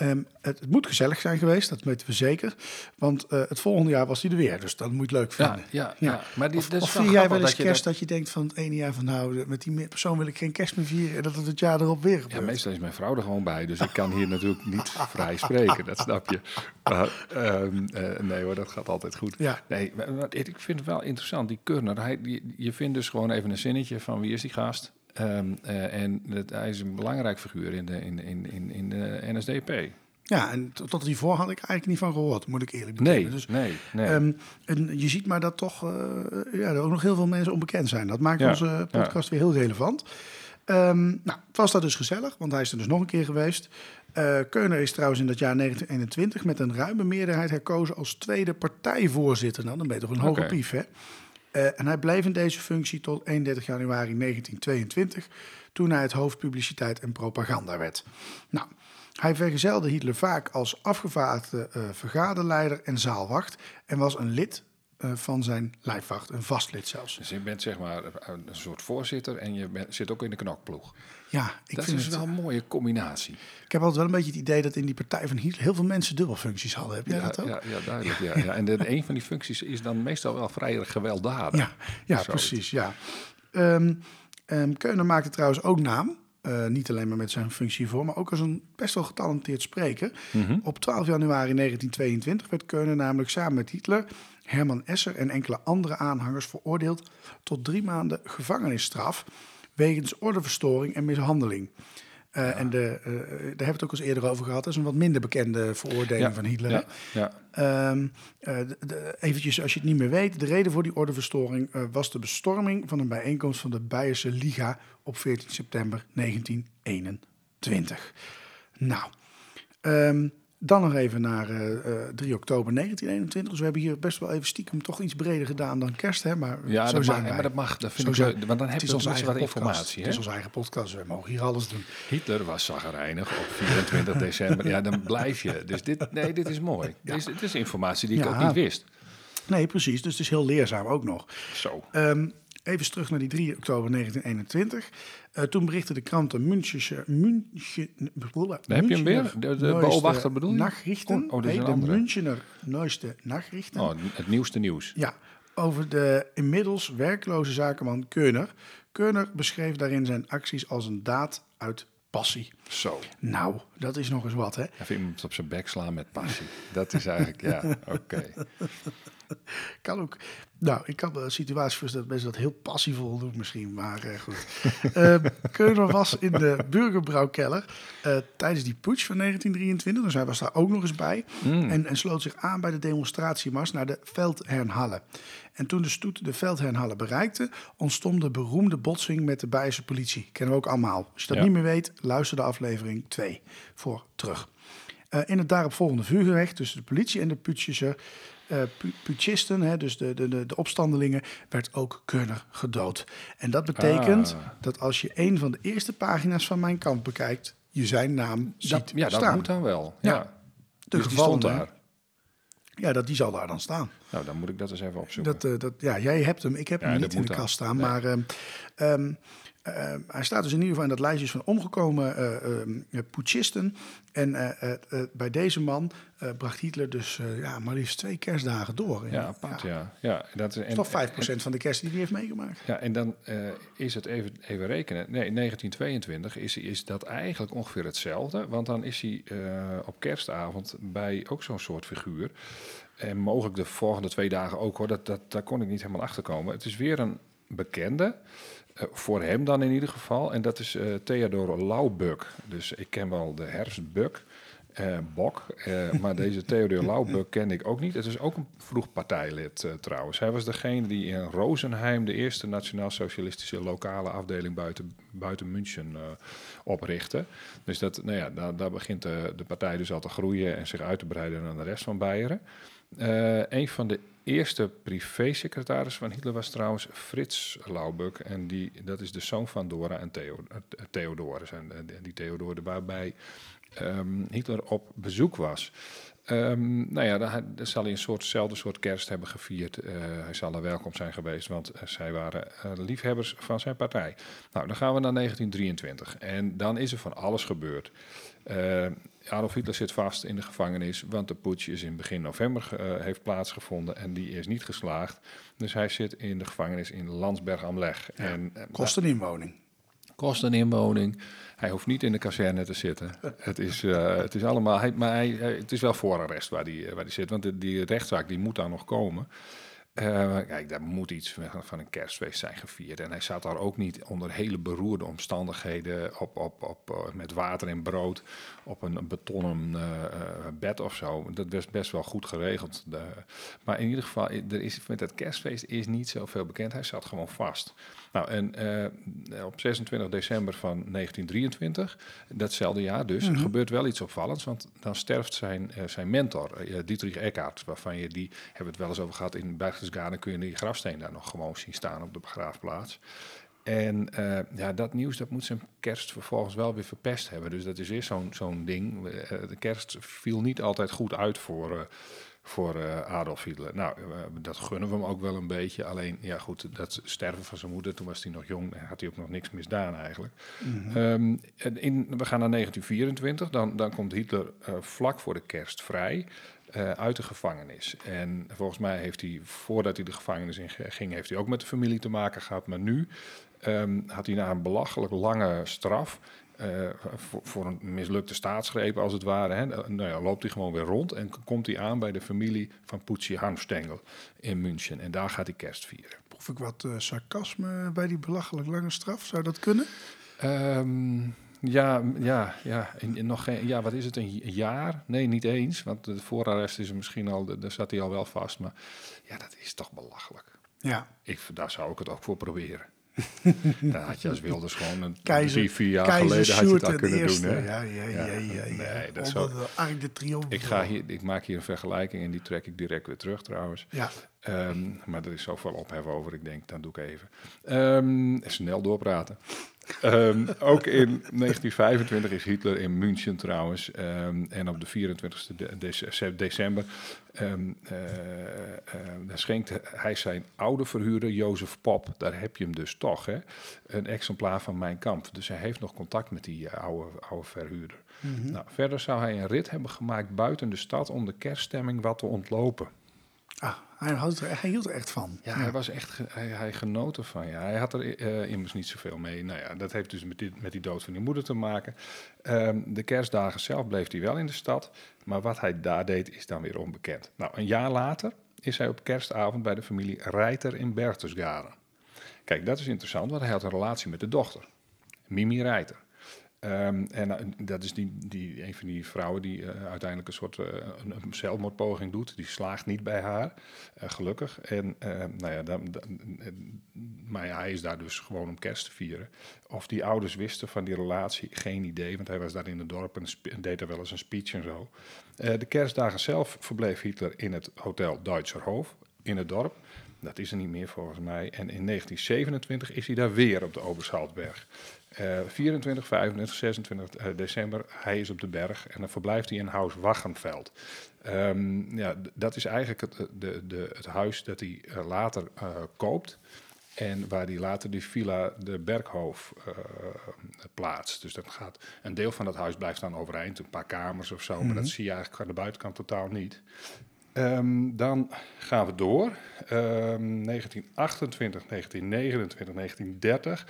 Um, het, het moet gezellig zijn geweest, dat weten we zeker. Want uh, het volgende jaar was hij er weer, dus dat moet je leuk vinden. Ja, ja, ja. ja. Maar die, of, of vier jij wel eens kerst dat... dat je denkt van het ene jaar van nou, met die persoon wil ik geen kerst meer vieren en dat het het jaar erop weer gebeurt. Ja, meestal is mijn vrouw er gewoon bij, dus ik kan hier natuurlijk niet vrij spreken, dat snap je. Maar, um, uh, nee hoor, dat gaat altijd goed. Ja. Nee, maar, maar, ik vind het wel interessant, die Körner, hij, die, je vindt dus gewoon even een zinnetje van wie is die gast? Um, uh, en dat, hij is een belangrijk figuur in de, in, in, in, in de N S D A P. Ja, en tot, tot hiervoor had ik eigenlijk niet van gehoord, moet ik eerlijk bekennen. Nee, dus, nee, nee. Um, en je ziet maar dat toch uh, ja, er ook nog heel veel mensen onbekend zijn. Dat maakt ja, onze podcast ja. weer heel relevant. Um, nou, het was dat dus gezellig, want hij is er dus nog een keer geweest. Uh, Körner is trouwens in dat jaar negentien eenentwintig met een ruime meerderheid herkozen als tweede partijvoorzitter. Nou, dan ben je toch een hoge okay. pief, hè? Uh, en hij bleef in deze functie tot eenendertig januari negentien tweeëntwintig... toen hij het hoofd publiciteit en propaganda werd. Nou, hij vergezelde Hitler vaak als afgevaardigde uh, vergaderleider en zaalwacht... en was een lid uh, van zijn lijfwacht, een vast lid zelfs. Dus je bent zeg maar een soort voorzitter en je bent, zit ook in de knokploeg. Ja, ik dat vind is het, wel een mooie combinatie. Ik heb altijd wel een beetje het idee dat in die partij van Hitler heel veel mensen dubbelfuncties hadden. Heb jij ja, dat ook? Ja, ja duidelijk. Ja, ja. Ja. En de, een van die functies is dan meestal wel vrij gewelddadig. Ja, ja precies. Ja. Um, um, Körner maakte trouwens ook naam. Uh, niet alleen maar met zijn functie voor, maar ook als een best wel getalenteerd spreker. Mm-hmm. Op twaalf januari negentien tweeëntwintig werd Körner namelijk samen met Hitler, Herman Esser en enkele andere aanhangers veroordeeld tot drie maanden gevangenisstraf wegens ordeverstoring en mishandeling. Uh, ja. En de, uh, daar hebben we het ook eens eerder over gehad. Dat is een wat minder bekende veroordeling ja, van Hitler. Ja, ja. Um, uh, de, de, eventjes, als je het niet meer weet... de reden voor die ordeverstoring uh, was de bestorming... van een bijeenkomst van de Beierse Liga... op veertien september negentien eenentwintig. Nou, um, dan nog even naar uh, drie oktober negentien eenentwintig. Dus we hebben hier best wel even stiekem... toch iets breder gedaan dan kerst, hè? Maar ja, zo dat zijn mag, wij. Maar dat mag, dat vind zo ik zijn, leuk. Want dan heb je ons eigen wat podcast. Informatie. Hè? Het is onze eigen podcast, we mogen hier alles doen. Hitler was zagrijnig op vierentwintig december. Ja, dan blijf je. Dus dit, nee, dit is mooi. Ja. Dit, is, dit is informatie die ik ja. ook niet wist. Nee, precies. Dus het is heel leerzaam ook nog. Zo. Um, Even terug naar die drie oktober negentien eenentwintig. Uh, toen berichtte de kranten München... München heb je hem weer? De, de Beobachter bedoel je? Nachrichten. Oh, oh dat is een nee, andere. De Münchener Neueste Nachrichten. Oh, het nieuwste nieuws. Ja, over de inmiddels werkloze zakenman Körner. Körner beschreef daarin zijn acties als een daad uit passie. Zo. Nou, dat is nog eens wat, hè? Even iemand op zijn bek slaan met passie. Dat is eigenlijk, ja, oké. Okay. Kan ook. Nou, ik kan de situatie voorstellen dat mensen dat heel passievol doen misschien, maar eh, goed. uh, Körner was in de Bürgerbräukeller uh, tijdens die putsch van negentien drieëntwintig, dus hij was daar ook nog eens bij. Mm. En, en sloot zich aan bij de demonstratiemars naar de Feldherrnhalle. En toen de stoet de Feldherrnhalle bereikte, ontstond de beroemde botsing met de Beierse politie. Kennen we ook allemaal. Als je dat ja. niet meer weet, luister de aflevering twee voor terug. Uh, in het daaropvolgende vuurgevecht tussen de politie en de putschische... Uh, putschisten, hè, dus de, de, de opstandelingen, werd ook Körner gedood. En dat betekent ah. dat als je een van de eerste pagina's van Mijn Kamp bekijkt, je zijn naam ziet dat, ja, staan. Ja, dat moet dan wel. Ja. Ja, de dus gevallen, die stond daar. Ja, dat, die zal daar dan staan. Nou, dan moet ik dat eens even opzoeken. Dat, uh, dat, ja, jij hebt hem, ik heb ja, hem niet in de kast staan. Nee. Maar uh, um, uh, hij staat dus in ieder geval in dat lijstje van omgekomen uh, uh, putschisten. En uh, uh, uh, bij deze man uh, bracht Hitler dus uh, ja, maar liefst twee kerstdagen door. En, ja, apart, ja. ja. ja dat is en, toch vijf procent en, van de kerst die hij heeft meegemaakt. Ja, en dan uh, is het even, even rekenen. Nee, in negentien tweeëntwintig is, is dat eigenlijk ongeveer hetzelfde. Want dan is hij uh, op kerstavond bij ook zo'n soort figuur. En mogelijk de volgende twee dagen ook, hoor. Dat, dat, daar kon ik niet helemaal achter komen. Het is weer een bekende, uh, voor hem dan in ieder geval. En dat is uh, Theodor Laubök. Dus ik ken wel de herfstbuk, uh, bok. Uh, maar deze Theodor Laubök ken ik ook niet. Het is ook een vroeg partijlid uh, trouwens. Hij was degene die in Rosenheim de eerste nationaal-socialistische lokale afdeling buiten, buiten München uh, oprichtte. Dus dat, nou ja, daar, daar begint de, de partij dus al te groeien en zich uit te breiden aan de rest van Beieren. Uh, een van de eerste privésecretarissen van Hitler was trouwens Frits Laubök. En die, dat is de zoon van Dora en Theo, uh, Theodorus. En uh, die Theodor waarbij um, Hitler op bezoek was. Um, nou ja, dan, dan zal hij een soortzelfde soort kerst hebben gevierd. Uh, hij zal er welkom zijn geweest, want uh, zij waren uh, liefhebbers van zijn partij. Nou, dan gaan we naar negentien drieëntwintig. En dan is er van alles gebeurd. Uh, Adolf Hitler zit vast in de gevangenis, want de putsch is in begin november uh, heeft plaatsgevonden en die is niet geslaagd. Dus hij zit in de gevangenis in Landsberg am Lech. Ja, en, en kost een inwoning. Kost een inwoning. Hij hoeft niet in de kazerne te zitten. Het is, uh, het is allemaal. Hij, maar hij, het is wel voorarrest waar die, waar die zit, want de, die rechtszaak die moet daar nog komen. Uh, kijk, daar moet iets van een kerstfeest zijn gevierd. En hij zat daar ook niet onder hele beroerde omstandigheden op, op, op, met water en brood op een betonnen uh, bed of zo. Dat was best wel goed geregeld. De, maar in ieder geval, er is, met dat kerstfeest is niet zoveel bekend. Hij zat gewoon vast. Nou, en uh, op zesentwintig december van negentien drieëntwintig, datzelfde jaar dus, mm-hmm. gebeurt wel iets opvallends. Want dan sterft zijn, uh, zijn mentor, uh, Dietrich Eckart, waarvan je die, hebben het wel eens over gehad in Berchtesgaden. Dan kun je die grafsteen daar nog gewoon zien staan op de begraafplaats. En uh, ja, dat nieuws, dat moet zijn kerst vervolgens wel weer verpest hebben. Dus dat is weer zo'n, zo'n ding. Uh, de kerst viel niet altijd goed uit voor, uh, voor uh, Adolf Hitler. Nou, uh, dat gunnen we hem ook wel een beetje. Alleen, ja goed, dat sterven van zijn moeder, toen was hij nog jong en had hij ook nog niks misdaan eigenlijk. Mm-hmm. Um, in, we gaan naar negentien vierentwintig, dan, dan komt Hitler uh, vlak voor de kerst vrij. Uh, uit de gevangenis. En volgens mij heeft hij, voordat hij de gevangenis in ging, heeft hij ook met de familie te maken gehad. Maar nu um, had hij na een belachelijk lange straf, uh, voor, voor een mislukte staatsgreep als het ware, hè, nou ja, loopt hij gewoon weer rond en komt hij aan bij de familie van Putzi Hanfstengel in München. En daar gaat hij kerst vieren. Proef ik wat uh, sarcasme bij die belachelijk lange straf? Zou dat kunnen? Um, Ja, ja, ja. En, en nog geen, ja, wat is het, een jaar? Nee, niet eens, want de voorarrest is er misschien al, daar zat hij al wel vast. Maar ja, dat is toch belachelijk. Ja. Ik, daar zou ik het ook voor proberen. Dan had je als Wilders gewoon een Keizer, drie, vier jaar Keizer geleden had je het al kunnen eerste. Doen. Hè? Ja, ja, ja, ja, ja, ja. Nee, dat zo. Ik, ga hier, ik maak hier een vergelijking en die trek ik direct weer terug trouwens. Ja. Um, maar er is zoveel ophef over, ik denk, dan doe ik even. Um, snel doorpraten. Um, ook in negentien vijfentwintig is Hitler in München trouwens. Um, en op de vierentwintigste december um, uh, uh, daar schenkt hij zijn oude verhuurder Jozef Pop. Daar heb je hem dus toch, hè? Een exemplaar van Mein Kampf. Dus hij heeft nog contact met die oude, oude verhuurder. Mm-hmm. Nou, verder zou hij een rit hebben gemaakt buiten de stad om de kerststemming wat te ontlopen. Ah, hij, had er, hij hield er echt van. Ja, ja. Hij was echt, hij, hij genoot ervan. Ja. Hij had er uh, immers niet zoveel mee. Nou ja, dat heeft dus met die, met die dood van die moeder te maken. Um, de kerstdagen zelf bleef hij wel in de stad. Maar wat hij daar deed, is dan weer onbekend. Nou, een jaar later is hij op kerstavond bij de familie Reiter in Berchtesgaden. Kijk, dat is interessant, want hij had een relatie met de dochter. Mimi Reiter. Um, en uh, dat is die, die, een van die vrouwen die uh, uiteindelijk een soort uh, een, een zelfmoordpoging doet. Die slaagt niet bij haar, uh, gelukkig. En, uh, nou ja, dan, dan, maar ja, hij is daar dus gewoon om kerst te vieren. Of die ouders wisten van die relatie, geen idee. Want hij was daar in het dorp en, sp- en deed daar wel eens een speech en zo. Uh, de kerstdagen zelf verbleef Hitler in het hotel Duitserhof in het dorp. Dat is er niet meer volgens mij. En in negentien zevenentwintig is hij daar weer op de Obersalzberg. Uh, vierentwintig, vijfentwintig, zesentwintig december, hij is op de berg en dan verblijft hij in Huis Wachenveld. Um, ja, d- dat is eigenlijk het, de, de, het huis dat hij uh, later uh, koopt en waar hij later die villa de Berghof uh, plaatst. Dus dat gaat, een deel van dat huis blijft dan overeind, een paar kamers of zo, mm-hmm. maar dat zie je eigenlijk aan de buitenkant totaal niet. Um, dan gaan we door, um, negentien achtentwintig, negentien negenentwintig, negentien dertig...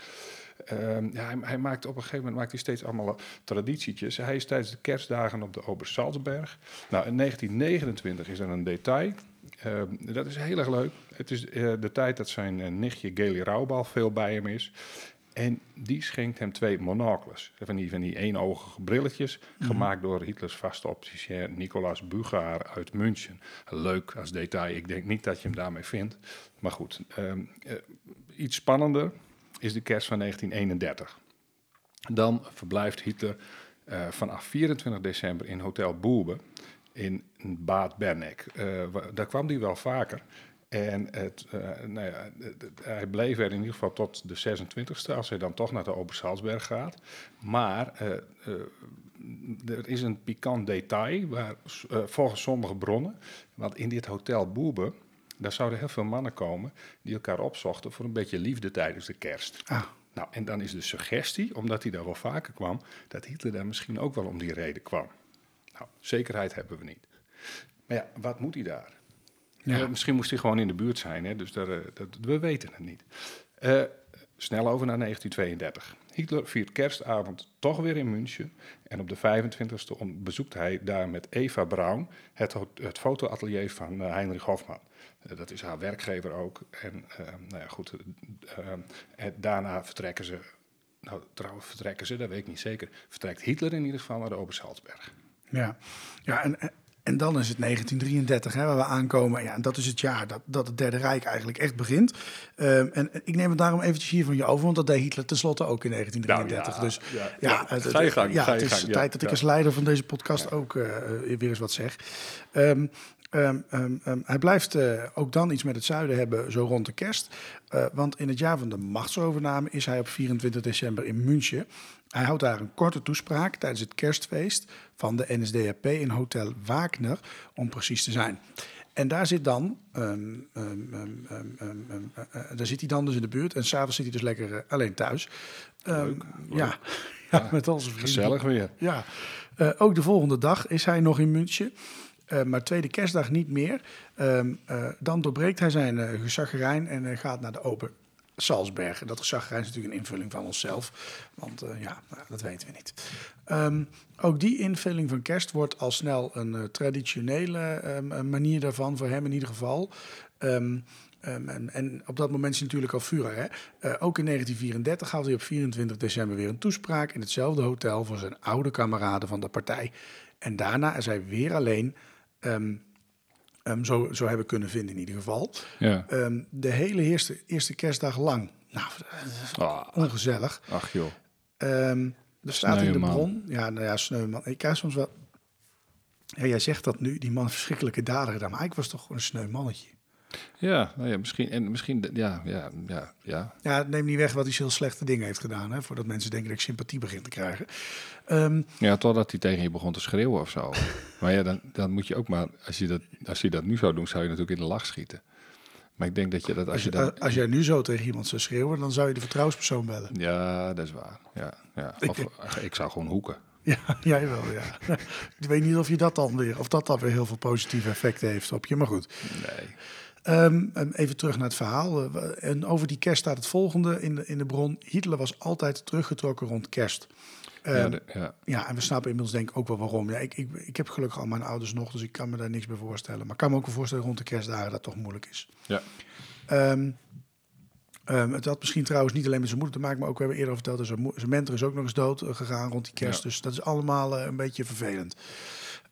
Um, ja, hij, hij maakt op een gegeven moment maakt hij steeds allemaal traditietjes. Hij is tijdens de kerstdagen op de Obersalzberg. Nou, in negentien negenentwintig is er een detail. Um, dat is heel erg leuk. Het is uh, de tijd dat zijn uh, nichtje Geli Raubal veel bij hem is. En die schenkt hem twee monocles. Van die, van die eenogige brilletjes. Mm-hmm. Gemaakt door Hitlers vaste opticien Nicolaas Bugaar uit München. Leuk als detail. Ik denk niet dat je hem daarmee vindt. Maar goed, um, uh, iets spannender is de kerst van negentien eenendertig. Dan verblijft Hitler uh, vanaf vierentwintig december in Hotel Boebe in Bad Bernek. Uh, daar kwam hij wel vaker. En het, uh, nou ja, het, hij bleef er in ieder geval tot de zesentwintigste... als hij dan toch naar de Obersalzberg gaat. Maar uh, uh, er is een pikant detail, waar, uh, volgens sommige bronnen. Want in dit Hotel Boebe, daar zouden heel veel mannen komen die elkaar opzochten voor een beetje liefde tijdens de kerst. Ah. Nou, en dan is de suggestie, omdat hij daar wel vaker kwam, dat Hitler daar misschien ook wel om die reden kwam. Nou, zekerheid hebben we niet. Maar ja, wat moet hij daar? Ja. Uh, misschien moest hij gewoon in de buurt zijn, hè? Dus daar, uh, dat, we weten het niet. Uh, snel over naar negentien tweeëndertig. Hitler viert kerstavond toch weer in München. En op de vijfentwintigste bezoekt hij daar met Eva Braun het, het fotoatelier van uh, Heinrich Hoffmann. Uh, dat is haar werkgever ook. En uh, nou ja, goed, uh, uh, daarna vertrekken ze... Nou, trouwens vertrekken ze, dat weet ik niet zeker. Vertrekt Hitler in ieder geval naar de Obersalzberg. Ja, ja en, en dan is het negentien drieëndertig, hè, waar we aankomen. Ja, en dat is het jaar dat, dat het Derde Rijk eigenlijk echt begint. Um, en ik neem het daarom eventjes hiervan je over, want dat deed Hitler tenslotte ook in negentien drieëndertig. Nou, ja, dus ja, ja, ja, het, ga je gang, ja, ga je het is gang, de tijd ja, dat ja. ik als leider van deze podcast ja. ook uh, weer eens wat zeg. Um, Um, um, um, hij blijft uh, ook dan iets met het zuiden hebben, zo rond de kerst. Uh, want in het jaar van de machtsovername is hij op vierentwintig december in München. Hij houdt daar een korte toespraak tijdens het kerstfeest van de N S D A P in Hotel Wagner, om precies te zijn. En daar zit, dan, um, um, um, um, um, um, uh, daar zit hij dan dus in de buurt. En s'avonds zit hij dus lekker uh, alleen thuis. Um, leuk, leuk. Ja, ja, met al zijn vrienden. Gezellig weer. Ja. Uh, ook de volgende dag is hij nog in München. Uh, maar tweede kerstdag niet meer. Um, uh, dan doorbreekt hij zijn uh, gezaggerijn en uh, gaat naar de Obersalzberg. En dat gezaggerijn is natuurlijk een invulling van onszelf. Want uh, ja, nou, dat weten we niet. Um, ook die invulling van kerst wordt al snel een uh, traditionele um, manier daarvan. Voor hem in ieder geval. Um, um, en, en op dat moment is hij natuurlijk al Führer. Hè? Uh, ook in negentien vierendertig houdt hij op vierentwintig december weer een toespraak in hetzelfde hotel voor zijn oude kameraden van de partij. En daarna is hij weer alleen... Um, um, zo, zo hebben kunnen vinden in ieder geval. Ja. Um, de hele eerste, eerste kerstdag lang. Nou, oh, ongezellig. Ach joh. Um, er staat sneu, in de bron. Man. Ja, nou ja, sneu man. Ik krijg soms wel... Ja, jij zegt dat nu, die man verschrikkelijke daden gedaan. Maar ik was toch gewoon een sneu mannetje. Ja, nou ja, misschien... En misschien ja, ja, ja, ja. ja, neem niet weg wat hij heel slechte dingen heeft gedaan. Hè, voordat mensen denken dat ik sympathie begin te krijgen. Um, ja, totdat hij tegen je begon te schreeuwen of zo. Maar ja, dan, dan moet je ook maar... Als je, dat, als je dat nu zou doen, zou je natuurlijk in de lach schieten. Maar ik denk dat je dat... Als, als, je, dan, als jij nu zo tegen iemand zou schreeuwen, dan zou je de vertrouwenspersoon bellen. Ja, dat is waar. Ja, ja. Of ik, ik zou gewoon hoeken. Ja, jij wel, ja. Ik weet niet of je dat dan weer... Of dat dan weer heel veel positieve effecten heeft op je, maar goed. Nee. Um, even terug naar het verhaal. En over die kerst staat het volgende in de, in de bron. Hitler was altijd teruggetrokken rond kerst. Um, ja, de, ja. ja, en we snappen inmiddels denk ik ook wel waarom. Ja, ik, ik, ik heb gelukkig al mijn ouders nog, dus ik kan me daar niks bij voorstellen. Maar ik kan me ook wel voorstellen rond de kerstdagen dat het toch moeilijk is. Ja. Um, um, het had misschien trouwens niet alleen met zijn moeder te maken, maar ook we hebben eerder verteld dat zijn, mo- zijn mentor is ook nog eens dood uh, gegaan rond die kerst. Ja. Dus dat is allemaal uh, een beetje vervelend.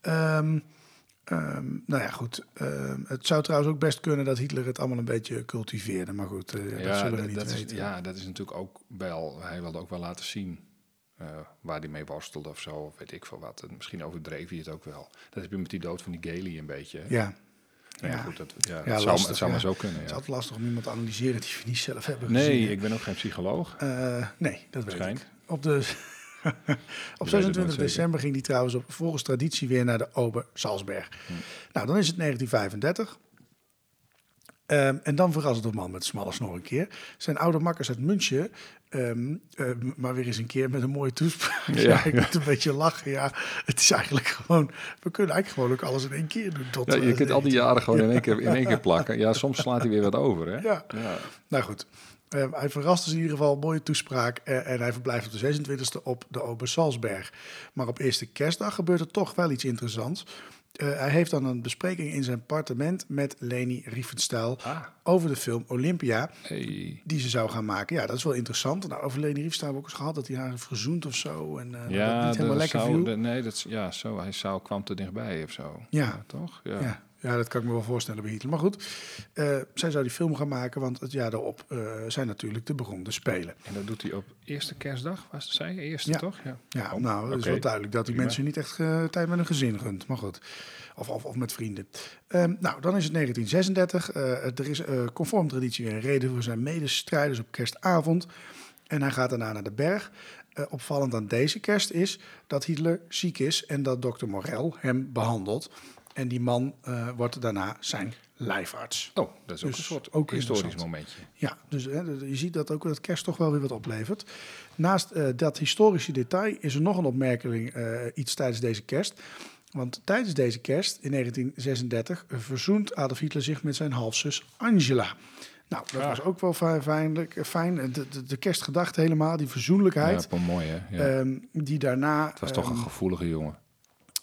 Um, Um, nou ja, goed. Um, het zou trouwens ook best kunnen dat Hitler het allemaal een beetje cultiveerde. Maar goed, uh, ja, ja, dat zullen we d- niet dat weten. Is, ja, dat is natuurlijk ook wel... Hij wilde ook wel laten zien uh, waar hij mee worstelde of zo. Of weet ik veel wat. En misschien overdreef hij het ook wel. Dat heb je met die dood van die Geli een beetje. Hè? Ja. Nou ja, ja, goed, dat, ja, ja, dat lastig, zou, zou ja. maar zo kunnen. Ja. Het is altijd lastig om iemand te analyseren die we niet zelf hebben gezien. Nee, ik ben ook geen psycholoog. Uh, nee, dat weet ik. Op, de, op zesentwintig december ging die trouwens op, volgens traditie weer naar de Obersalzberg. Hm. Nou, dan is het negentien vijfendertig. Um, en dan verrast de man met smalle snor een keer. Zijn oude makkers uit München, um, uh, maar weer eens een keer met een mooie toespraak. Ja, ja, ik ja. moet een beetje lachen. Ja, het is eigenlijk gewoon, we kunnen eigenlijk gewoon ook alles in één keer doen. Tot, ja, je uh, kunt al die jaren gewoon ja. in, één keer, in één keer plakken. Ja, soms slaat hij weer wat over. Hè? Ja. ja, nou goed. Um, hij verrast dus in ieder geval, mooie toespraak. Uh, en hij verblijft op de zesentwintigste op de Obersalzberg. Maar op eerste kerstdag gebeurt er toch wel iets interessants. Uh, hij heeft dan een bespreking in zijn appartement met Leni Riefenstahl ah. over de film Olympia, hey. die ze zou gaan maken. Ja, dat is wel interessant. Nou, over Leni Riefenstahl hebben we ook eens gehad dat hij haar heeft verzoend of zo. En, uh, ja, dat niet helemaal dat lekker zou, viel. De, nee, dat, ja, zo, hij zou, kwam te dichtbij of zo. Ja, ja toch? Ja. ja. Ja, dat kan ik me wel voorstellen bij Hitler. Maar goed, uh, zij zou die film gaan maken, want het jaar daarop uh, zijn natuurlijk de beroemde Spelen. En dat doet hij op eerste kerstdag, was het zij? Eerste, ja. toch? Ja, ja oh, nou, het okay. is wel duidelijk dat die Prima. mensen niet echt uh, tijd met een gezin gunt. Maar goed, of, of, of met vrienden. Um, nou, dan is het negentien zesendertig. Uh, er is uh, conform traditie weer een reden voor zijn medestrijders op kerstavond. En hij gaat daarna naar de berg. Uh, opvallend aan deze kerst is dat Hitler ziek is en dat dokter Morell hem behandelt. En die man uh, wordt daarna zijn lijfarts. Oh, dat is ook dus een soort ook historisch momentje. Ja, dus hè, je ziet dat ook dat kerst toch wel weer wat oplevert. Naast uh, dat historische detail is er nog een opmerking uh, iets tijdens deze kerst. Want tijdens deze kerst in negentien zesendertig uh, verzoent Adolf Hitler zich met zijn halfzus Angela. Nou, dat ja. was ook wel fijn. fijn. De, de, de kerstgedachte helemaal, die verzoenlijkheid. Ja, wel mooi hè. Ja. Um, die daarna... Het was um, toch een gevoelige jongen.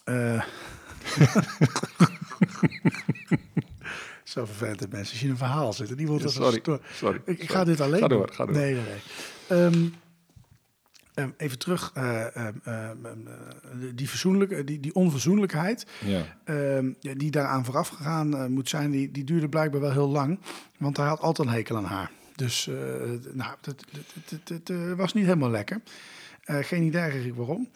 Uh, Zo vervelend dat mensen als je in een verhaal zitten. Die wordt ja, sorry, sto- sorry, ik, ik sorry. ga dit alleen ga door, ga door. Nee, nee, nee. Um, um, even terug. Uh, um, um, uh, die, verzoenlijk, die, die onverzoenlijkheid ja. um, die daaraan vooraf gegaan uh, moet zijn, die, die duurde blijkbaar wel heel lang. Want hij had altijd een hekel aan haar. Dus uh, nou, dat, dat, dat, dat, dat was niet helemaal lekker. Uh, geen idee eigenlijk waarom.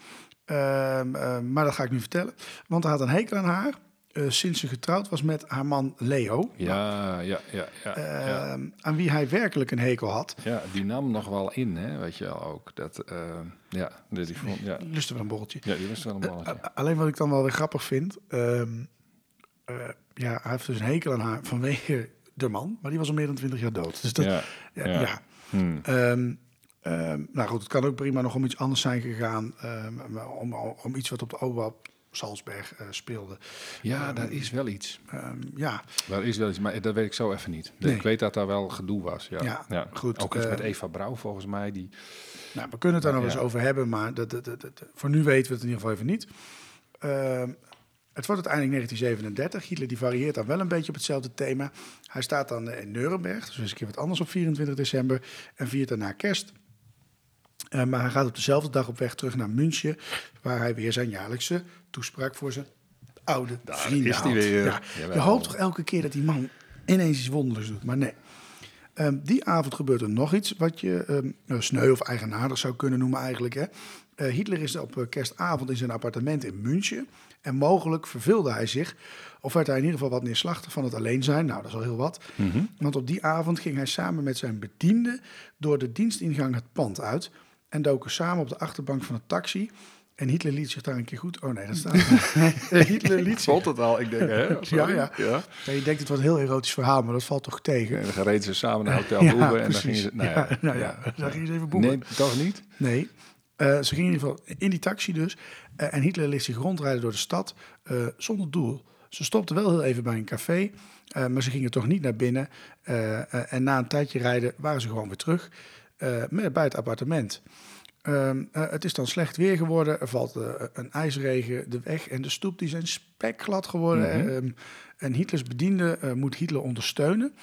Uh, uh, maar dat ga ik nu vertellen. Want hij had een hekel aan haar uh, sinds ze getrouwd was met haar man Leo. Ja, nou, ja, ja, ja, uh, ja. Aan wie hij werkelijk een hekel had. Ja, die nam nog wel in, hè, weet je wel ook. Dat, uh, ja, dat die vond, ja. Lustte wel een borreltje. Ja, die lustte wel een borreltje. Uh, alleen wat ik dan wel weer grappig vind. Uh, uh, ja, hij heeft dus een hekel aan haar vanwege de man. Maar die was al meer dan twintig jaar dood. Dus dat, ja, ja. ja. ja. Hmm. Um, Um, nou goed, het kan ook prima nog om iets anders zijn gegaan. Um, om, om iets wat op de Obersalzberg uh, speelde. Ja, um, daar is wel iets. Um, ja. Daar is wel iets, maar dat weet ik zo even niet. Nee. Ik weet dat daar wel gedoe was. Ja, ja, ja. Goed. Ook iets uh, met Eva Brouw volgens mij. Die... Nou, we kunnen het daar nou, nog ja. eens over hebben, maar dat, dat, dat, dat, voor nu weten we het in ieder geval even niet. Um, Het wordt uiteindelijk negentien zevenendertig. Hitler die varieert dan wel een beetje op hetzelfde thema. Hij staat dan in Nuremberg, dus eens een keer wat anders op vierentwintig december. En viert daarna kerst. Uh, maar hij gaat op dezelfde dag op weg terug naar München, waar hij weer zijn jaarlijkse toespraak voor zijn oude Daar vrienden is die weer. Ja, je hoopt toch elke keer dat die man ineens iets wonderlijks doet, maar nee. Um, die avond gebeurt er nog iets wat je um, sneu of eigenaardig zou kunnen noemen eigenlijk. Hè? Uh, Hitler is op kerstavond in zijn appartement in München. En mogelijk verveelde hij zich. Of werd hij in ieder geval wat neerslachtig van het alleen zijn. Nou, dat is al heel wat. Mm-hmm. Want op die avond ging hij samen met zijn bediende door de dienstingang het pand uit. En doken samen op de achterbank van een taxi. En Hitler liet zich daar een keer goed... Oh nee, dat staat... Hitler liet zich... Valt het al, ik denk, hè? Ja, ja. ja. ja je denkt, het wordt een heel erotisch verhaal, maar dat valt toch tegen? En dan reden ze samen naar Hotel Boebe ja, en dan gingen ze... Nou ja, ja, nou ja, ja. daar gingen ze even boeken. Nee, toch niet? Nee. Uh, ze gingen in ieder geval in die taxi dus. Uh, en Hitler liet zich rondrijden door de stad uh, zonder doel. Ze stopte wel heel even bij een café, uh, maar ze gingen toch niet naar binnen. Uh, uh, en na een tijdje rijden waren ze gewoon weer terug uh, met, bij het appartement. Um, uh, het is dan slecht weer geworden. Er valt uh, een ijsregen de weg en de stoep die zijn spekglad geworden. Mm-hmm. Um, en Hitlers bediende uh, moet Hitler ondersteunen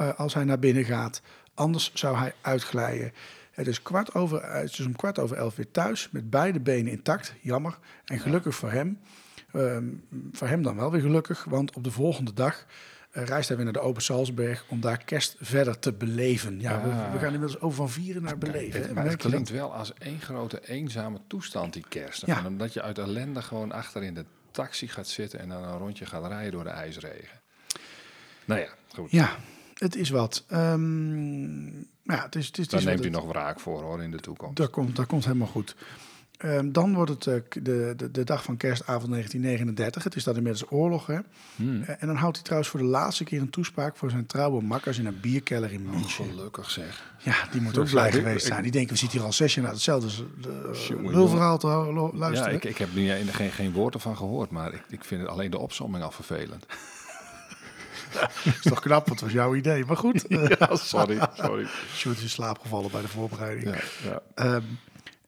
uh, als hij naar binnen gaat. Anders zou hij uitglijden. Het is, kwart over, het is om kwart over elf weer thuis met beide benen intact. Jammer. En gelukkig ja. voor hem. Um, voor hem dan wel weer gelukkig. Want op de volgende dag uh, reist hij weer naar de Obersalzberg om daar kerst verder te beleven. Ja, ja. We, we gaan inmiddels over van vieren naar beleven. Ja, maar het klinkt wel als één grote eenzame toestand die kerst. Ja. Omdat je uit ellende gewoon achter in de taxi gaat zitten en dan een rondje gaat rijden door de ijsregen. Nou ja, goed. Ja. het is wat. Um, ja, het is, het is, het is daar neemt u nog wraak voor, hoor, in de toekomst. Dat komt, dat komt helemaal goed. Um, dan wordt het uh, de, de, de dag van kerstavond negentien negenendertig. Het is dan inmiddels oorlog. Hè? Hmm. Uh, en dan houdt hij trouwens voor de laatste keer een toespraak voor zijn trouwe makkers in een bierkeller in München. Oh, gelukkig zeg. Ja, die moet ook blij geweest ik, zijn. Die ik, denken, we zitten hier al zes jaar na hetzelfde uh, lulverhaal te luisteren. Ja, ik, ik heb nu ja, geen, geen woord ervan gehoord, maar ik, ik vind alleen de opsomming al vervelend. Dat is toch knap, want het was jouw idee. Maar goed. Uh, ja, sorry, sorry. Sjoerd is in slaap gevallen bij de voorbereiding. Ja, ja. Um,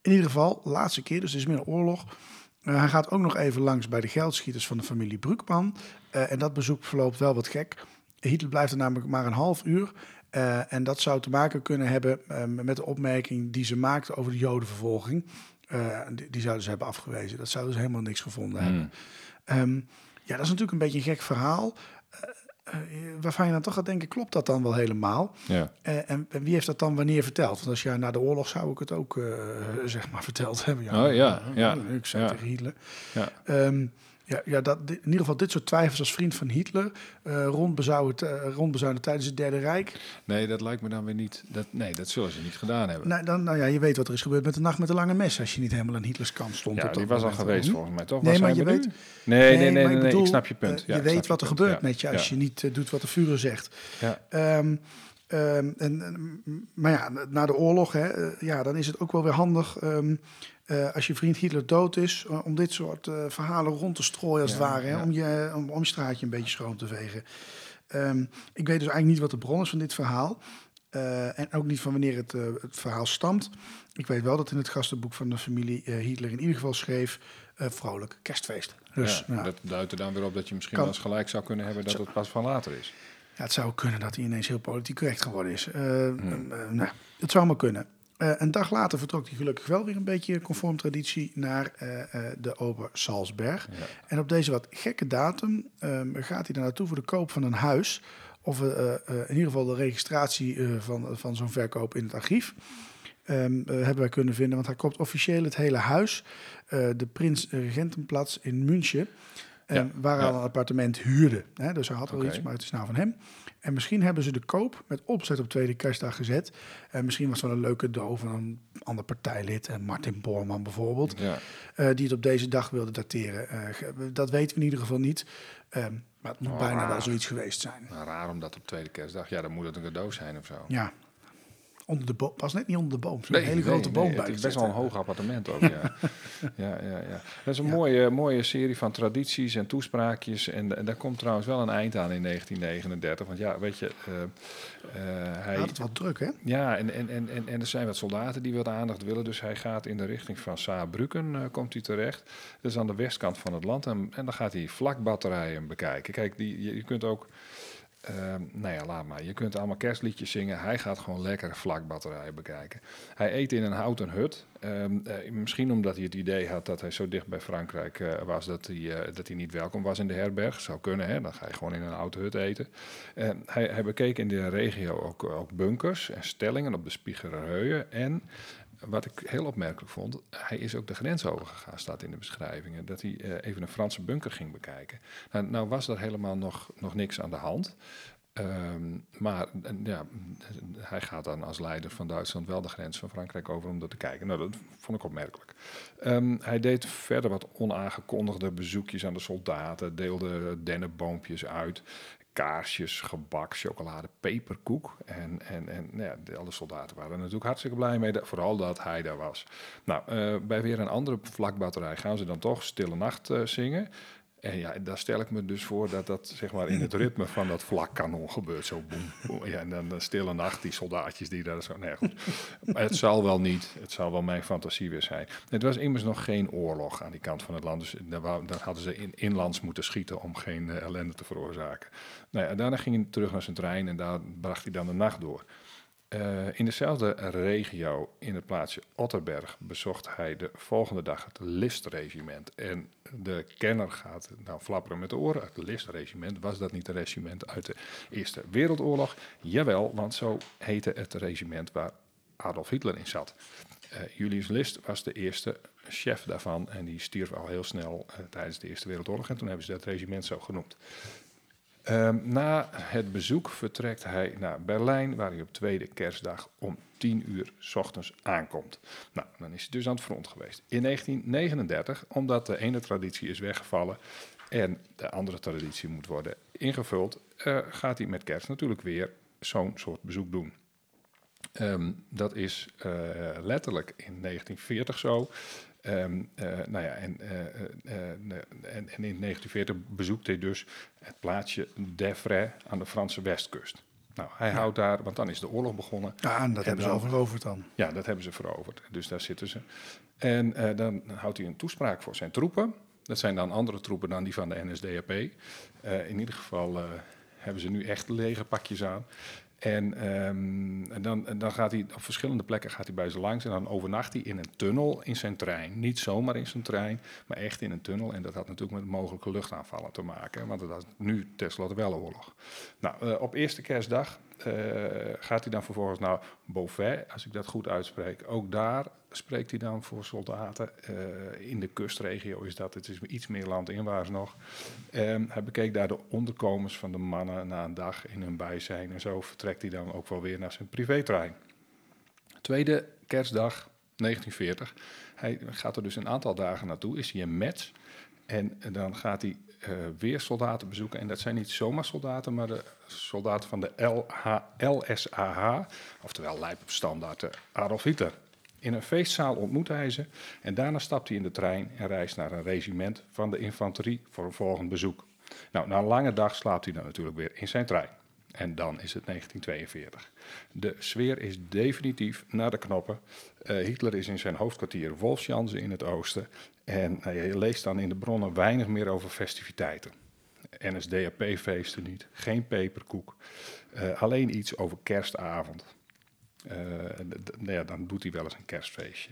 In ieder geval, laatste keer, dus het is midden oorlog. Uh, hij gaat ook nog even langs bij de geldschieters van de familie Brugman. Uh, en dat bezoek verloopt wel wat gek. Hitler blijft er namelijk maar een half uur. Uh, en dat zou te maken kunnen hebben uh, met de opmerking die ze maakten over de jodenvervolging. Uh, die, die zouden ze hebben afgewezen. Dat zouden ze helemaal niks gevonden mm. hebben. Um, ja, dat is natuurlijk een beetje een gek verhaal. Uh, waarvan je dan toch gaat denken, klopt dat dan wel helemaal? Ja. Uh, en, en wie heeft dat dan wanneer verteld? Want als je na de oorlog zou ik het ook, uh, zeg maar, verteld hebben. Ja, oh, ja, uh, ja. Uh, ik zei ja. tegen Hitler. Ja. Um, ja, ja, dat, in ieder geval dit soort twijfels als vriend van Hitler. Uh, rondbezuinen uh, tijdens het Derde Rijk. Nee, dat lijkt me dan weer niet. Dat, nee, dat zullen ze niet gedaan hebben. Nou, dan, nou ja, je weet wat er is gebeurd met de nacht met de lange mes. Als je niet helemaal aan Hitlers kant stond. Ja, die was al geweest volgens mij, toch? Nee, maar je weet... Nee, nee, nee, nee, ik, bedoel, nee, ik snap je punt. Ja, je weet wat er punt. gebeurt ja. met je als ja. je niet uh, doet wat de Führer zegt. Ja. Um, um, en, maar ja, na de oorlog, hè, uh, ja, dan is het ook wel weer handig... Um, Uh, als je vriend Hitler dood is, uh, om dit soort uh, verhalen rond te strooien als ja, het ware. Hè, ja. om, je, om, om je straatje een beetje schoon te vegen. Um, ik weet dus eigenlijk niet wat de bron is van dit verhaal. Uh, en ook niet van wanneer het, uh, het verhaal stamt. Ik weet wel dat in het gastenboek van de familie uh, Hitler in ieder geval schreef... Uh, vrolijk kerstfeest. Dus, ja, nou, dat duidt er dan weer op dat je misschien wel eens gelijk zou kunnen hebben... dat zo, het pas van later is. Ja, het zou kunnen dat hij ineens heel politiek correct geworden is. Uh, hmm. uh, uh, nou, het zou maar kunnen. Uh, een dag later vertrok hij gelukkig wel weer een beetje conform traditie naar uh, uh, de Obersalzberg. Ja. En op deze wat gekke datum um, gaat hij daar naartoe voor de koop van een huis. Of uh, uh, in ieder geval de registratie uh, van, van zo'n verkoop in het archief um, uh, hebben wij kunnen vinden. Want hij koopt officieel het hele huis, uh, de Prins-Regentenplatz in München. Ja, um, waar hij ja. al een appartement huurde. Hè? Dus hij had wel okay. iets, maar het is nou van hem. En misschien hebben ze de koop met opzet op tweede kerstdag gezet. En misschien was het wel een leuke cadeau van een ander partijlid. En Martin Bormann bijvoorbeeld. Ja. Uh, die het op deze dag wilde dateren. Uh, dat weten we in ieder geval niet. Um, maar het moet oh, bijna raar. wel zoiets geweest zijn. Maar raar om dat op tweede kerstdag. Ja, dan moet het een cadeau zijn of zo. Ja. Onder de boom, pas net niet onder de boom. Nee, een hele nee, grote boom. Nee, het is best wel een hoog appartement ook, ja. ja, ja, ja. Dat is een ja. mooie, mooie serie van tradities en toespraakjes. En, en daar komt trouwens wel een eind aan in negentien negenendertig. Want ja, weet je... Uh, uh, hij had het wel druk, hè? Ja, en, en, en, en, en er zijn wat soldaten die wat aandacht willen. Dus hij gaat in de richting van Saarbrücken, uh, komt hij terecht. Dat is aan de westkant van het land. En, en dan gaat hij vlakbatterijen bekijken. Kijk, die, je, je kunt ook... Um, nou ja, laat maar. Je kunt allemaal kerstliedjes zingen. Hij gaat gewoon lekkere vlakbatterijen bekijken. Hij eet in een houten hut. Um, uh, misschien omdat hij het idee had dat hij zo dicht bij Frankrijk uh, was... Dat hij, uh, dat hij niet welkom was in de herberg. Zou kunnen, hè? Dan ga je gewoon in een houten hut eten. Um, hij, hij bekeek in de regio ook, ook bunkers en stellingen op de Spiegerheuwen. En wat ik heel opmerkelijk vond... hij is ook de grens overgegaan, staat in de beschrijvingen... dat hij uh, even een Franse bunker ging bekijken. Nou, nou was er helemaal nog, nog niks aan de hand... Um, maar ja, hij gaat dan als leider van Duitsland wel de grens van Frankrijk over om dat te kijken. Nou, dat vond ik opmerkelijk. Um, hij deed verder wat onaangekondigde bezoekjes aan de soldaten, deelde dennenboompjes uit, kaarsjes, gebak, chocolade, peperkoek. En, en, en nou ja, de, alle soldaten waren er natuurlijk hartstikke blij mee, vooral dat hij daar was. Nou, uh, bij weer een andere vlakbatterij gaan ze dan toch Stille Nacht uh, zingen. En ja, daar stel ik me dus voor dat dat zeg maar in het ritme van dat vlakkanon gebeurt. Zo boem, boem. Ja, en dan de Stille Nacht, die soldaatjes die daar zo... Nee, goed. Maar het zal wel niet. Het zal wel mijn fantasie weer zijn. Het was immers nog geen oorlog aan die kant van het land. Dus daar, daar hadden ze in, inlands moeten schieten om geen uh, ellende te veroorzaken. Nou ja, daarna ging hij terug naar zijn trein en daar bracht hij dan de nacht door. Uh, in dezelfde regio, in het plaatsje Otterberg, bezocht hij de volgende dag het List-regiment. En de kenner gaat nou flapperen met de oren. Het List-regiment, was dat niet het regiment uit de Eerste Wereldoorlog? Jawel, want zo heette het regiment waar Adolf Hitler in zat. Uh, Julius List was de eerste chef daarvan en die stierf al heel snel uh, tijdens de Eerste Wereldoorlog. En toen hebben ze dat regiment zo genoemd. Um, na het bezoek vertrekt hij naar Berlijn, waar hij op tweede kerstdag om tien uur 's ochtends aankomt. Nou, dan is hij dus aan het front geweest. In negentien negenendertig, omdat de ene traditie is weggevallen en de andere traditie moet worden ingevuld, uh, gaat hij met kerst natuurlijk weer zo'n soort bezoek doen. Um, dat is uh, letterlijk in negentien veertig zo. Um, uh, nou ja, en, uh, uh, uh, en, en in negentien veertig bezoekt hij dus het plaatsje Devray aan de Franse westkust. Nou, hij ja. houdt daar, want dan is de oorlog begonnen. Ja, en dat en hebben ze al veroverd dan. Ja, dat hebben ze veroverd. Dus daar zitten ze. En uh, dan houdt hij een toespraak voor zijn troepen. Dat zijn dan andere troepen dan die van de N S D A P. Uh, in ieder geval uh, hebben ze nu echt lege pakjes aan. En, um, en dan, dan gaat hij op verschillende plekken gaat hij bij ze langs en dan overnacht hij in een tunnel in zijn trein. Niet zomaar in zijn trein, maar echt in een tunnel. En dat had natuurlijk met mogelijke luchtaanvallen te maken, want dat had nu tenslotte wel oorlog. Nou, uh, op eerste kerstdag uh, gaat hij dan vervolgens naar Beauvais, als ik dat goed uitspreek. Ook daar spreekt hij dan voor soldaten. Uh, in de kustregio is dat, het is iets meer landinwaarts nog. Um, hij bekeek daar de onderkomens van de mannen na een dag in hun bijzijn en zo vertrekt hij dan ook wel weer naar zijn privétrein. Tweede kerstdag negentien veertig. Hij gaat er dus een aantal dagen naartoe, is hij in Metz en dan gaat hij uh, weer soldaten bezoeken. En dat zijn niet zomaar soldaten, maar de soldaten van de L H L S A H, oftewel lijpopstandaarden Adolf Hitler. In een feestzaal ontmoette hij ze en daarna stapt hij in de trein en reist naar een regiment van de infanterie voor een volgend bezoek. Nou, na een lange dag slaapt hij dan natuurlijk weer in zijn trein. En dan is het negentien tweeënveertig. De sfeer is definitief naar de knoppen. Uh, Hitler is in zijn hoofdkwartier Wolfsjansen in het oosten en je leest dan in de bronnen weinig meer over festiviteiten. N S D A P-feesten niet, geen peperkoek, uh, alleen iets over kerstavond. Uh, d- nou ja, dan doet hij wel eens een kerstfeestje.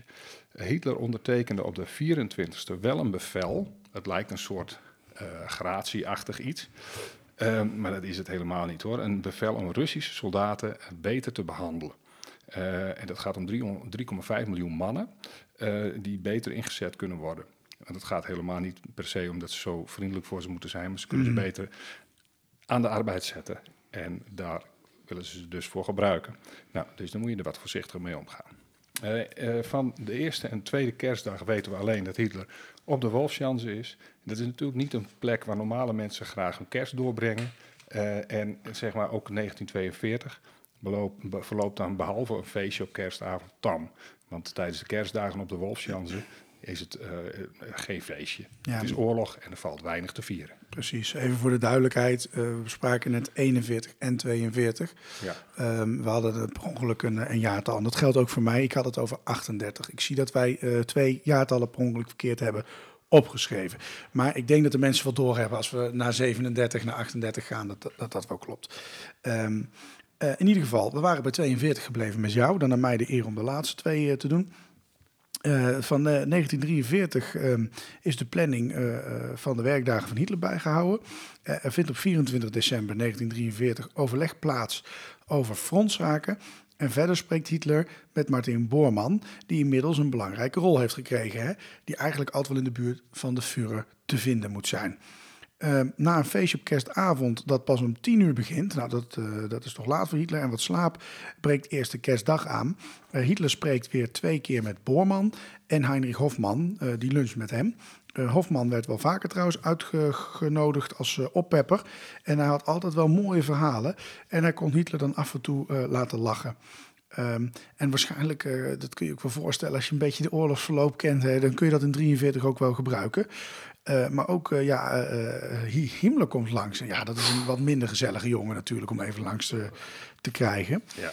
Hitler ondertekende op de vierentwintigste wel een bevel. Het lijkt een soort uh, gratie-achtig iets. Uh, maar dat is het helemaal niet hoor. Een bevel om Russische soldaten beter te behandelen. Uh, en dat gaat om drie komma vijf miljoen mannen uh, die beter ingezet kunnen worden. En dat gaat helemaal niet per se omdat ze zo vriendelijk voor ze moeten zijn. Maar ze kunnen mm. ze beter aan de arbeid zetten. En daar willen ze dus voor gebruiken. Nou, dus dan moet je er wat voorzichtig mee omgaan. Uh, uh, van de eerste en tweede kerstdag weten we alleen dat Hitler op de Wolfsjansen is. Dat is natuurlijk niet een plek waar normale mensen graag hun kerst doorbrengen. Uh, en zeg maar ook negentien tweeënveertig beloop, be, verloopt dan behalve een feestje op kerstavond tam. Want tijdens de kerstdagen op de Wolfsjansen is het uh, geen feestje. Ja, het is oorlog en er valt weinig te vieren. Precies. Even voor de duidelijkheid. Uh, we spraken net eenenveertig en tweeënveertig. Ja. Um, we hadden per ongeluk een, een jaartal. En dat geldt ook voor mij. Ik had het over achtendertig. Ik zie dat wij uh, twee jaartallen per ongeluk verkeerd hebben opgeschreven. Maar ik denk dat de mensen wel doorhebben als we naar zevenendertig, naar achtendertig gaan. Dat dat, dat wel klopt. Um, uh, in ieder geval, we waren bij tweeënveertig gebleven met jou. Dan aan mij de eer om de laatste twee uh, te doen. Uh, van uh, negentien drieënveertig uh, is de planning uh, van de werkdagen van Hitler bijgehouden. Uh, er vindt op vierentwintig december negentien drieënveertig overleg plaats over frontzaken. En verder spreekt Hitler met Martin Bormann, die inmiddels een belangrijke rol heeft gekregen. Hè, die eigenlijk altijd wel in de buurt van de Führer te vinden moet zijn. Uh, na een feestje op kerstavond dat pas om tien uur begint, nou dat, uh, dat is toch laat voor Hitler en wat slaap, breekt eerst de kerstdag aan. Uh, Hitler spreekt weer twee keer met Bormann en Heinrich Hoffmann, uh, die luncht met hem. Uh, Hoffmann werd wel vaker trouwens uitgenodigd als uh, oppepper en hij had altijd wel mooie verhalen en hij kon Hitler dan af en toe uh, laten lachen. Um, en waarschijnlijk, uh, dat kun je ook wel voorstellen, als je een beetje de oorlogsverloop kent, hè, dan kun je dat in drieënveertig ook wel gebruiken. Uh, maar ook, uh, ja, uh, Himmler komt langs. En ja, dat is een wat minder gezellige jongen natuurlijk om even langs te, te krijgen. Ja.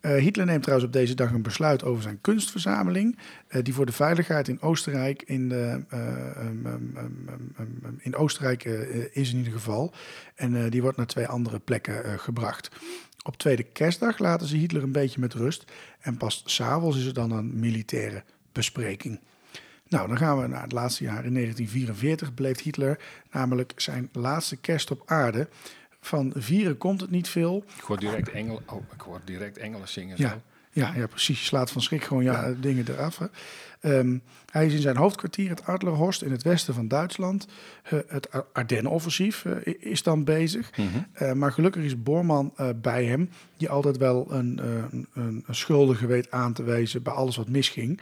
Uh, Hitler neemt trouwens op deze dag een besluit over zijn kunstverzameling, uh, die voor de veiligheid in Oostenrijk, in, uh, um, um, um, um, in Oostenrijk uh, is in ieder geval. En uh, die wordt naar twee andere plekken uh, gebracht. Op tweede kerstdag laten ze Hitler een beetje met rust en pas 's avonds is er dan een militaire bespreking. Nou, dan gaan we naar het laatste jaar. In negentien vierenveertig beleeft Hitler namelijk zijn laatste kerst op aarde. Van vieren komt het niet veel. Ik hoor direct engelen, oh, ik hoor direct engelen zingen. Ja, zo. Ja, ja, precies. Je slaat van schrik gewoon ja, ja. dingen eraf. Hè. Um, hij is in zijn hoofdkwartier, het Adlerhorst, in het westen van Duitsland. Uh, het Ardennenoffensief uh, is dan bezig. Mm-hmm. Uh, maar gelukkig is Bormann uh, bij hem, die altijd wel een, uh, een schuldige weet aan te wijzen bij alles wat misging.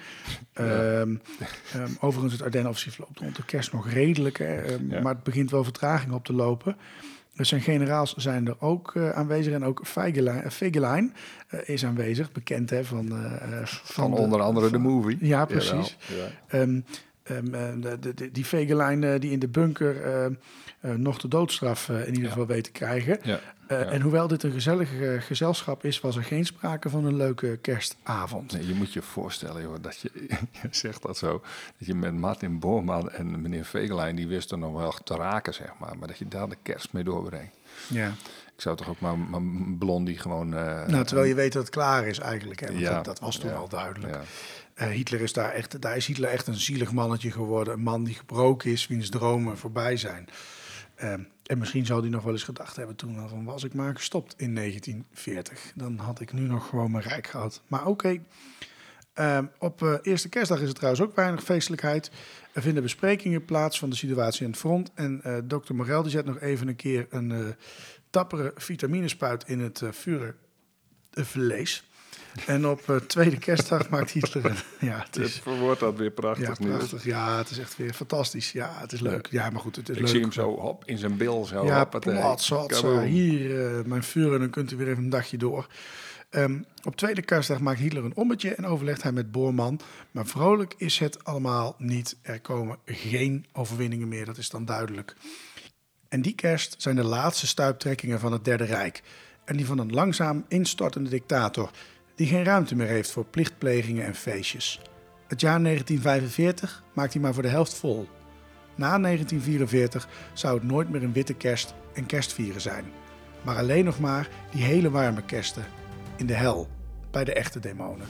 Ja. Um, um, overigens, het Ardennenoffensief loopt rond de kerst nog redelijk, hè, um, ja. maar het begint wel vertraging op te lopen. Zijn generaals zijn er ook uh, aanwezig en ook Fegelein, Fegelein uh, is aanwezig, bekend hè, van, uh, van... Van onder de, andere van, de movie. Ja, precies. Jawel, ja. Um, um, de, de, die Fegelein uh, die in de bunker uh, uh, nog de doodstraf uh, in ieder geval ja. weet te krijgen. Ja, ja. Uh, en hoewel dit een gezellig uh, gezelschap is, was er geen sprake van een leuke kerstavond. Nee, je moet je voorstellen, joh, dat je, je zegt dat zo, dat je met Martin Bormann en meneer Fegelein, die wisten nog wel te raken, zeg maar, maar dat je daar de kerst mee doorbrengt. Ja. Ik zou toch ook maar, maar Blondie gewoon... Uh, nou, terwijl je weet dat het klaar is eigenlijk, hè, want ja, dat, dat was toen ja, al duidelijk. Ja. Uh, Hitler is daar echt, daar is Hitler echt een zielig mannetje geworden. Een man die gebroken is, wiens dromen voorbij zijn. Uh, en misschien zou hij nog wel eens gedacht hebben toen, van was ik maar gestopt in negentien veertig. Dan had ik nu nog gewoon mijn rijk gehad. Maar oké, okay. uh, op uh, eerste kerstdag is er trouwens ook weinig feestelijkheid. Er vinden besprekingen plaats van de situatie aan het front. En uh, dokter Morell die zet nog even een keer een uh, dappere vitaminespuit in het uh, vure uh, vlees. En op uh, tweede kerstdag maakt Hitler een... Ja, het is, verwoord dat weer prachtig. Ja, prachtig. Ja, het is echt weer fantastisch. Ja, het is leuk. Ja, maar goed, het is Ik leuk. Ik zie hem zo, hop, in zijn bil zo. Ja, plat, uh, hier, uh, mijn vuur, en dan kunt u weer even een dagje door. Um, op tweede kerstdag maakt Hitler een ommetje en overlegt hij met Bormann. Maar vrolijk is het allemaal niet. Er komen geen overwinningen meer, dat is dan duidelijk. En die kerst zijn de laatste stuiptrekkingen van het Derde Rijk. En die van een langzaam instortende dictator... die geen ruimte meer heeft voor plichtplegingen en feestjes. Het jaar negentien vijfenveertig maakt hij maar voor de helft vol. Na negentien vierenveertig zou het nooit meer een witte kerst en kerstvieren zijn. Maar alleen nog maar die hele warme kersten. In de hel, bij de echte demonen.